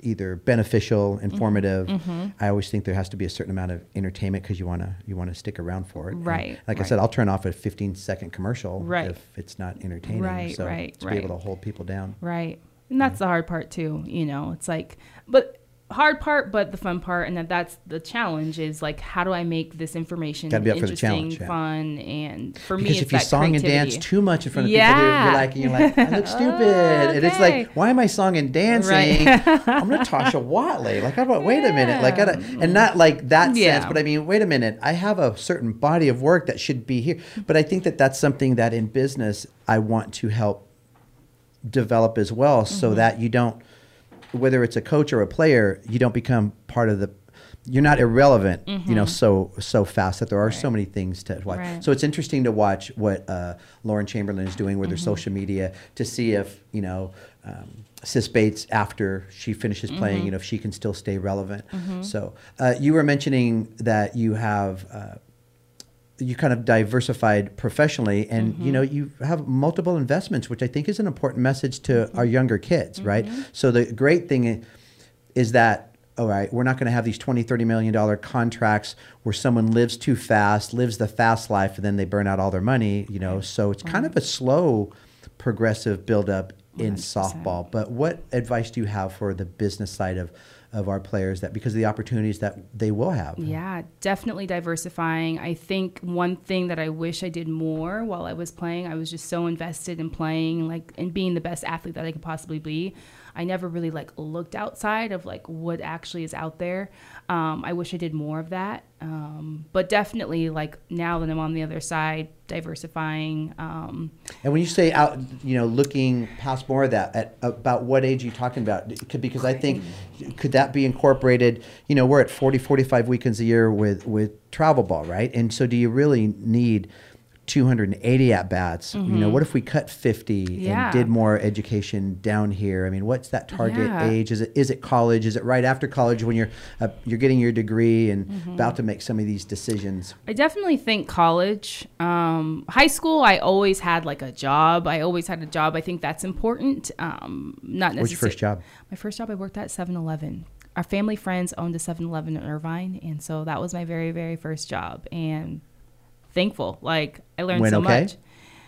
either beneficial, informative. Mm-hmm. I always think there has to be a certain amount of entertainment because you wanna you wanna stick around for it. Right. And like right. I said, I'll turn off a fifteen second commercial right. if it's not entertaining. Right. So right. To right. be able to hold people down. Right. And that's yeah. the hard part too. You know, it's like, but. hard part, but the fun part, and that that's the challenge is like, how do I make this information interesting, yeah. fun, and for because me, because if it's you that song creativity. And dance too much in front of yeah. people, you're, you're like, and you're like, I look stupid, oh, okay. and it's like, why am I song and dancing? Right. I'm Natasha Watley. Like, how about wait yeah. a minute, like, gotta, and not like that sense, yeah. but I mean, wait a minute, I have a certain body of work that should be here, but I think that that's something that in business I want to help develop as well, mm-hmm. so that you don't. Whether it's a coach or a player, you don't become part of the, you're not irrelevant, mm-hmm. you know, so so fast that there are right. so many things to watch. Right. So it's interesting to watch what uh, Lauren Chamberlain is doing with mm-hmm. her social media to see if, you know, um, Sis Bates, after she finishes playing, mm-hmm. you know, if she can still stay relevant. Mm-hmm. So uh, you were mentioning that you have, uh, you kind of diversified professionally and, mm-hmm. you know, you have multiple investments, which I think is an important message to our younger kids, mm-hmm. right? So the great thing is that, all right, we're not going to have these twenty, thirty million dollar contracts where someone lives too fast, lives the fast life, and then they burn out all their money, you know? So it's kind of a slow progressive buildup in one hundred percent. Softball. But what advice do you have for the business side of of our players that because of the opportunities that they will have? Yeah, definitely diversifying. I think one thing that I wish I did more while I was playing, I was just so invested in playing like and being the best athlete that I could possibly be. I never really like looked outside of like what actually is out there. Um, I wish I did more of that. Um, but definitely like now that I'm on the other side, diversifying. Um, and when you say out, you know, looking past more of that, at about what age are you talking about? Because I think, could that be incorporated? You know, we're at forty, forty-five weekends a year with, with travel ball, right? And so do you really need two hundred eighty at-bats, mm-hmm. you know, what if we cut fifty yeah. and did more education down here? I mean, what's that target yeah. age? Is it is it college? Is it right after college when you're uh, you're getting your degree and mm-hmm. about to make some of these decisions? I definitely think college. Um, high school, I always had like a job. I always had a job. I think that's important. Um, not necessarily. What's your first job? My first job, I worked at seven eleven. Our family friends owned a seven eleven in Irvine, and so that was my very, very first job. And thankful, like I learned Went so okay. much.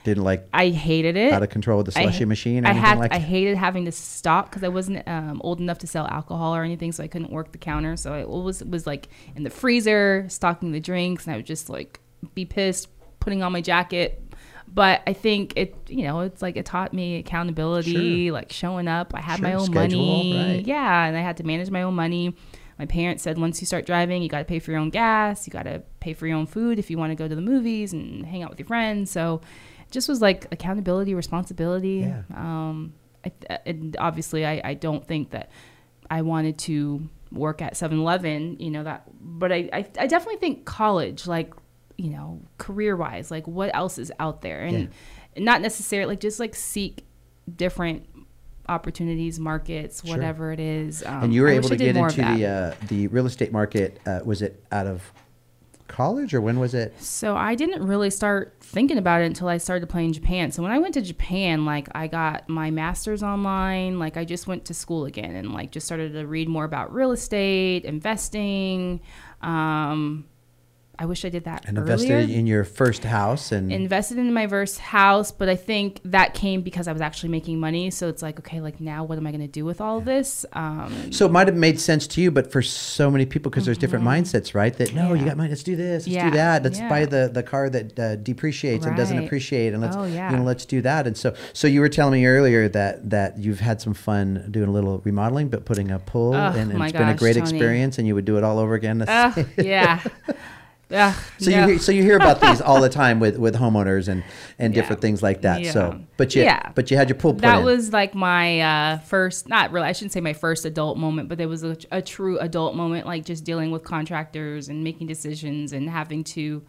Didn't like. I hated it. Out of control with the slushy I, machine. Or I had. Like I hated having to stop because I wasn't um, old enough to sell alcohol or anything, so I couldn't work the counter. So I always was like in the freezer stocking the drinks, and I would just like be pissed, putting on my jacket. But I think it, you know, it's like it taught me accountability, sure. like showing up. I had sure, my own schedule, money, right. yeah, and I had to manage my own money. My parents said once you start driving, you got to pay for your own gas. You got to pay for your own food if you want to go to the movies and hang out with your friends. So it just was like accountability, responsibility. Yeah. Um, I th- and obviously, I, I don't think that I wanted to work at seven eleven, you know, that. But I, I, I definitely think college, like, you know, career-wise, like what else is out there? And yeah. not necessarily, like just like seek different opportunities, markets, sure. whatever it is. Um, and you were able to get into the uh, the real estate market. Uh, was it out of college or when was it? So I didn't really start thinking about it until I started playing Japan. So when I went to Japan, like I got my master's online. Like I just went to school again and like just started to read more about real estate, investing. Um, I wish I did that and earlier. Invested in your first house and invested in my first house, but I think that came because I was actually making money. So it's like, okay, like now what am I going to do with all yeah. this? Um, so it might have made sense to you, but for so many people, because mm-hmm. there's different mindsets, right? That no, yeah. you got money. Let's do this. Let's yeah. do that. Let's yeah. buy the, the car that uh, depreciates right. and doesn't appreciate, and let's oh, yeah. you know, let's do that. And so so you were telling me earlier that that you've had some fun doing a little remodeling, but putting a pool, oh, and, and it's gosh, been a great Tony. experience, and you would do it all over again. Uh, yeah. Uh, so no. you hear, so you hear about these all the time with with homeowners and and yeah. different things like that. Yeah. So, but you yeah. but you had your pool put That in. was like my uh, first, not really. I shouldn't say my first adult moment, but there was a, a true adult moment, like just dealing with contractors and making decisions and having to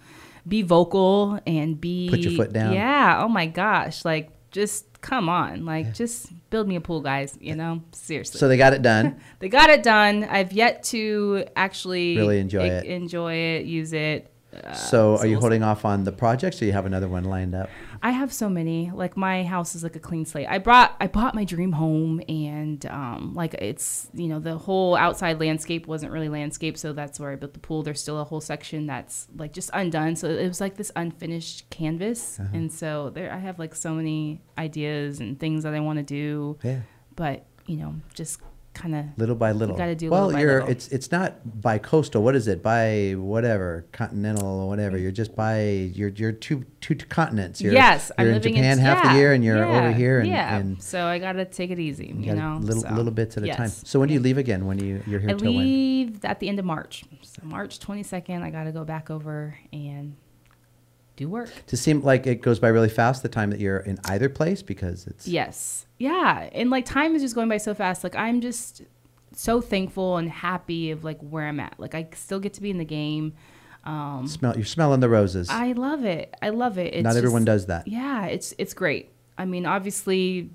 be vocal and be put your foot down. Yeah. Oh my gosh. Like just. Come on, like yeah. just build me a pool, guys, you know, seriously. So they got it done. They got it done. I've yet to actually really enjoy e it, enjoy it, use it. Uh, so are you we'll holding see. off on the projects, or you have another one lined up? I have so many. Like my house is like a clean slate. I brought, I bought my dream home, and um, like it's, you know, the whole outside landscape wasn't really landscaped, so that's where I built the pool. There's still a whole section that's like just undone, so it was like this unfinished canvas. Uh-huh. And so there, I have like so many ideas and things that I want to do. Yeah. But you know, just. Kind of little by little. Got to do well. Little by you're little. it's it's not by coastal. What is it? By whatever continental or whatever. You're just by you're you're two two continents. You're, yes, you're I'm in Japan in, half yeah, the year, and you're yeah, over here. And, yeah. And so I gotta take it easy. You, you know, little so. little bits at yes. a time. So when yeah. do you leave again? When do you you're here? I till leave when? At the end of March. So March twenty-second, I gotta go back over and do work. To seem like it goes by really fast, the time that you're in either place, because it's yes. Yeah. And like time is just going by so fast. Like I'm just so thankful and happy of like where I'm at. Like I still get to be in the game. Um, Smell, you're smelling the roses. I love it. I love it. It's Not everyone just, does that. Yeah. It's, it's great. I mean, obviously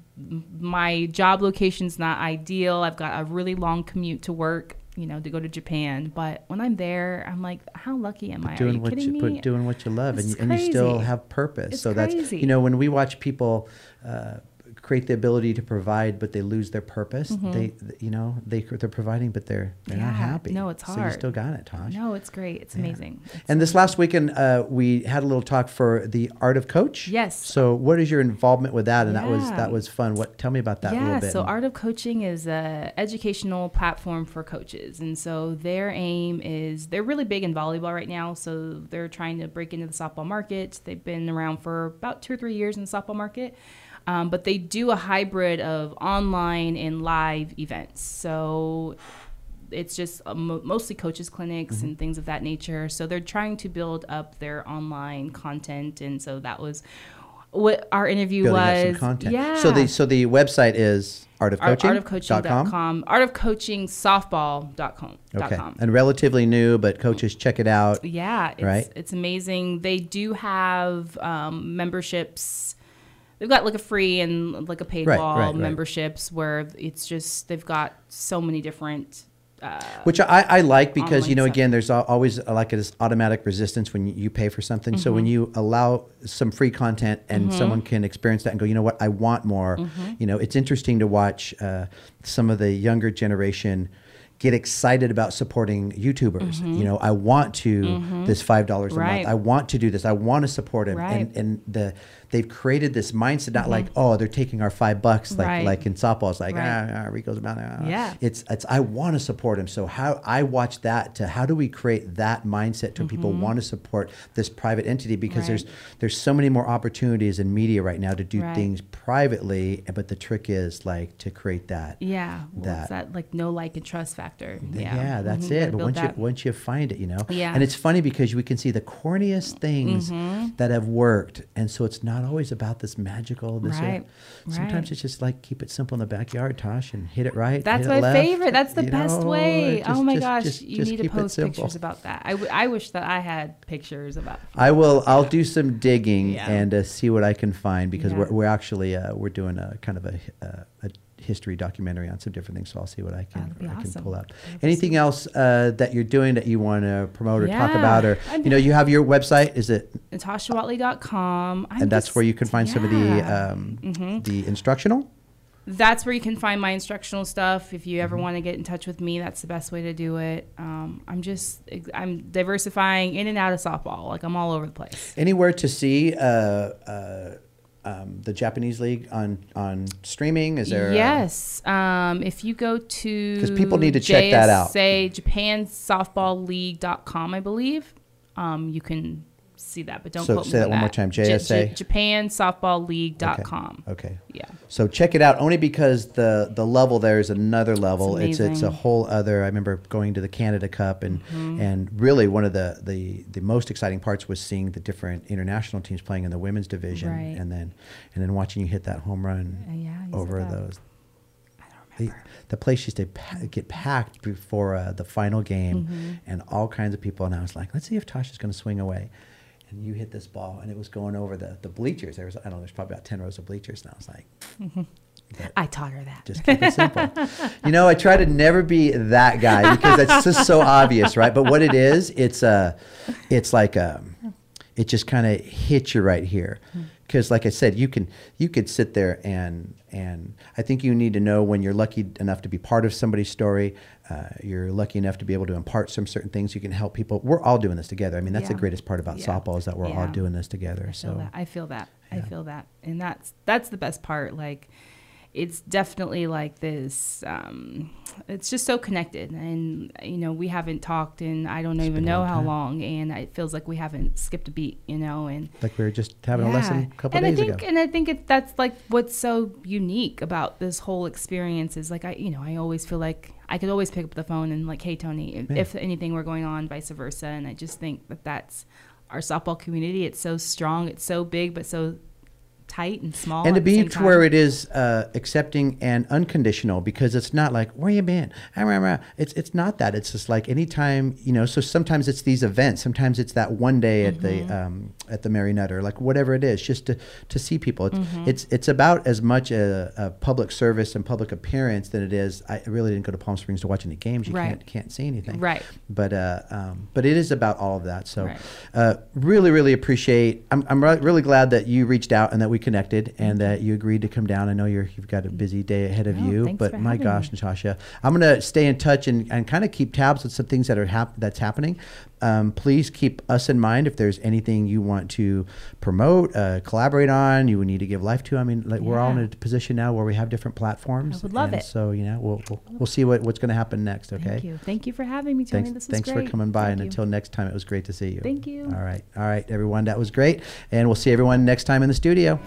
my job location's not ideal. I've got a really long commute to work, you know, to go to Japan. But when I'm there, I'm like, how lucky am I? Are you kidding me? But doing what you love, and you, and you still have purpose. It's so crazy. That's, you know, when we watch people, uh, create the ability to provide, but they lose their purpose. Mm-hmm. They, you know, they they're providing, but they're they're yeah. not happy. No, it's hard. So you still got it, Tosh. No, it's great. It's yeah. amazing. It's and amazing. This last weekend, uh, we had a little talk for the Art of Coach. Yes. So what is your involvement with that? And yeah. that was that was fun. What? Tell me about that yeah, a little bit. So Art of Coaching is a educational platform for coaches, and so their aim is they're really big in volleyball right now. So they're trying to break into the softball market. They've been around for about two or three years in the softball market. Um, but they do a hybrid of online and live events. So it's just uh, mo mostly coaches clinics mm-hmm. and things of that nature. So they're trying to build up their online content. And so that was what our interview Building was. Up some content. Yeah. So the, so the website is art of coaching dot com, art of coaching softball dot com. Okay. And relatively new, but coaches check it out. Yeah. It's, right? It's amazing. They do have um, memberships. They've got like a free and like a paid right, ball right, right. memberships where it's just they've got so many different. Uh, Which I, I like because, you know, stuff. Again, there's always like this automatic resistance when you pay for something. Mm-hmm. So when you allow some free content and mm-hmm. someone can experience that and go, you know what, I want more. Mm-hmm. You know, it's interesting to watch uh, some of the younger generation get excited about supporting YouTubers. Mm-hmm. You know, I want to mm-hmm. this five dollars a right. month. I want to do this. I want to support him. Right. And and the they've created this mindset, not mm-hmm. like, oh, they're taking our five bucks like right. like in softball. It's like right. ah, ah Rico's about ah. Yeah. It's it's I want to support him. So how I watch that to how do we create that mindset to mm-hmm. people want to support this private entity because right. there's there's so many more opportunities in media right now to do right. things privately, but the trick is like to create that. Yeah. Well, that, it's that like no like and trust factor. Factor. Yeah. yeah, that's mm-hmm. it. But once that. you once you find it, you know. Yeah. And it's funny because we can see the corniest things mm-hmm. that have worked, and so it's not always about this magical. This right. Right. Sometimes it's just like keep it simple in the backyard, Tosh, and hit it right. That's my left. favorite. That's the you best know, way. Just, oh my just, gosh, just, you just need to post pictures about that. I, w I wish that I had pictures about. I will. That. I'll do some digging yeah. and uh, see what I can find because yeah. we're we're actually uh, we're doing a kind of a. a, a history documentary on some different things, so I'll see what I can, I awesome. can pull up. Anything else uh, that you're doing that you want to promote or yeah, talk about, or I'm you know, you have your website. Is it Natasha Watley dot com? And that's just, where you can find yeah. some of the um, mm-hmm. the instructional. That's where you can find my instructional stuff. If you ever mm-hmm. want to get in touch with me, that's the best way to do it. Um, I'm just, I'm diversifying in and out of softball. Like I'm all over the place. Anywhere to see. Uh, uh, Um, the Japanese League on on streaming? Is there? Yes. A, um, if you go to because people need to check J S A, that out. J S A Japan Softball League dot com, I believe. Um, you can see that, but don't so quote me on that. So say that one more time, J S A? J- J- Japan Softball League dot com. Okay. okay. Yeah. So check it out, only because the the level there is another level. It's it's, it's a whole other. I remember going to the Canada Cup, and mm-hmm. and really one of the, the the most exciting parts was seeing the different international teams playing in the women's division, right. and then and then watching you hit that home run uh, yeah, over those. The, the place used to pa- get packed before uh, the final game, mm-hmm. and all kinds of people. And I was like, let's see if Tasha's going to swing away. And you hit this ball, and it was going over the, the bleachers. There was, I don't know, there's probably about ten rows of bleachers. And I was like... Mm-hmm. I taught her that. Just keep it simple. You know, I try to never be that guy, because that's just so obvious, right? But what it is, it's, uh, it's like... Um, it just kind of hits you right here. Because like I said, you can you could sit there and and I think you need to know when you're lucky enough to be part of somebody's story. Uh, you're lucky enough to be able to impart some certain things. You can help people. We're all doing this together. I mean, that's yeah. the greatest part about yeah. softball, is that we're yeah. all doing this together. I feel so that. I feel that. Yeah. I feel that. And that's that's the best part. Like, it's definitely like this, um, it's just so connected. And, you know, we haven't talked in, I don't even know how long, and it feels like we haven't skipped a beat, you know. And like we were just having yeah. a lesson a couple of days ago. And I think it, that's like what's so unique about this whole experience is, like, I, you know, I always feel like I could always pick up the phone and like, hey, Tony, if, yeah. if anything were going on, vice versa. And I just think that that's our softball community. It's so strong, it's so big, but so tight and small, and to be to where it is uh, accepting and unconditional, because it's not like, where you been? It's it's not that. It's just like anytime, you know. So sometimes it's these events. Sometimes it's that one day at mm-hmm. the um, at the Mary Nutter, like whatever it is, just to, to see people. It's mm-hmm. it's it's about as much a, a public service and public appearance than it is. I really didn't go to Palm Springs to watch any games. You right. can't can't see anything. Right. But uh, um, but it is about all of that. So right. uh, really really appreciate. I'm I'm re- really glad that you reached out and that we connected and that you agreed to come down. I know you're, you've got a busy day ahead of oh, you, but my gosh, me. Natasha, I'm going to stay in touch and, and kind of keep tabs on some things that are hap- that's happening. Um, please keep us in mind if there's anything you want to promote, uh, collaborate on, you need to give life to. I mean, like yeah. we're all in a position now where we have different platforms. I would love and it. So, you know, we'll we'll, we'll see what, what's going to happen next. Okay. Thank you. Thank you for having me, Tony. Thanks, this was thanks great. Thanks for coming by. Thank and you. Until next time, it was great to see you. Thank you. All right. All right, everyone. That was great. And we'll see everyone next time in the studio.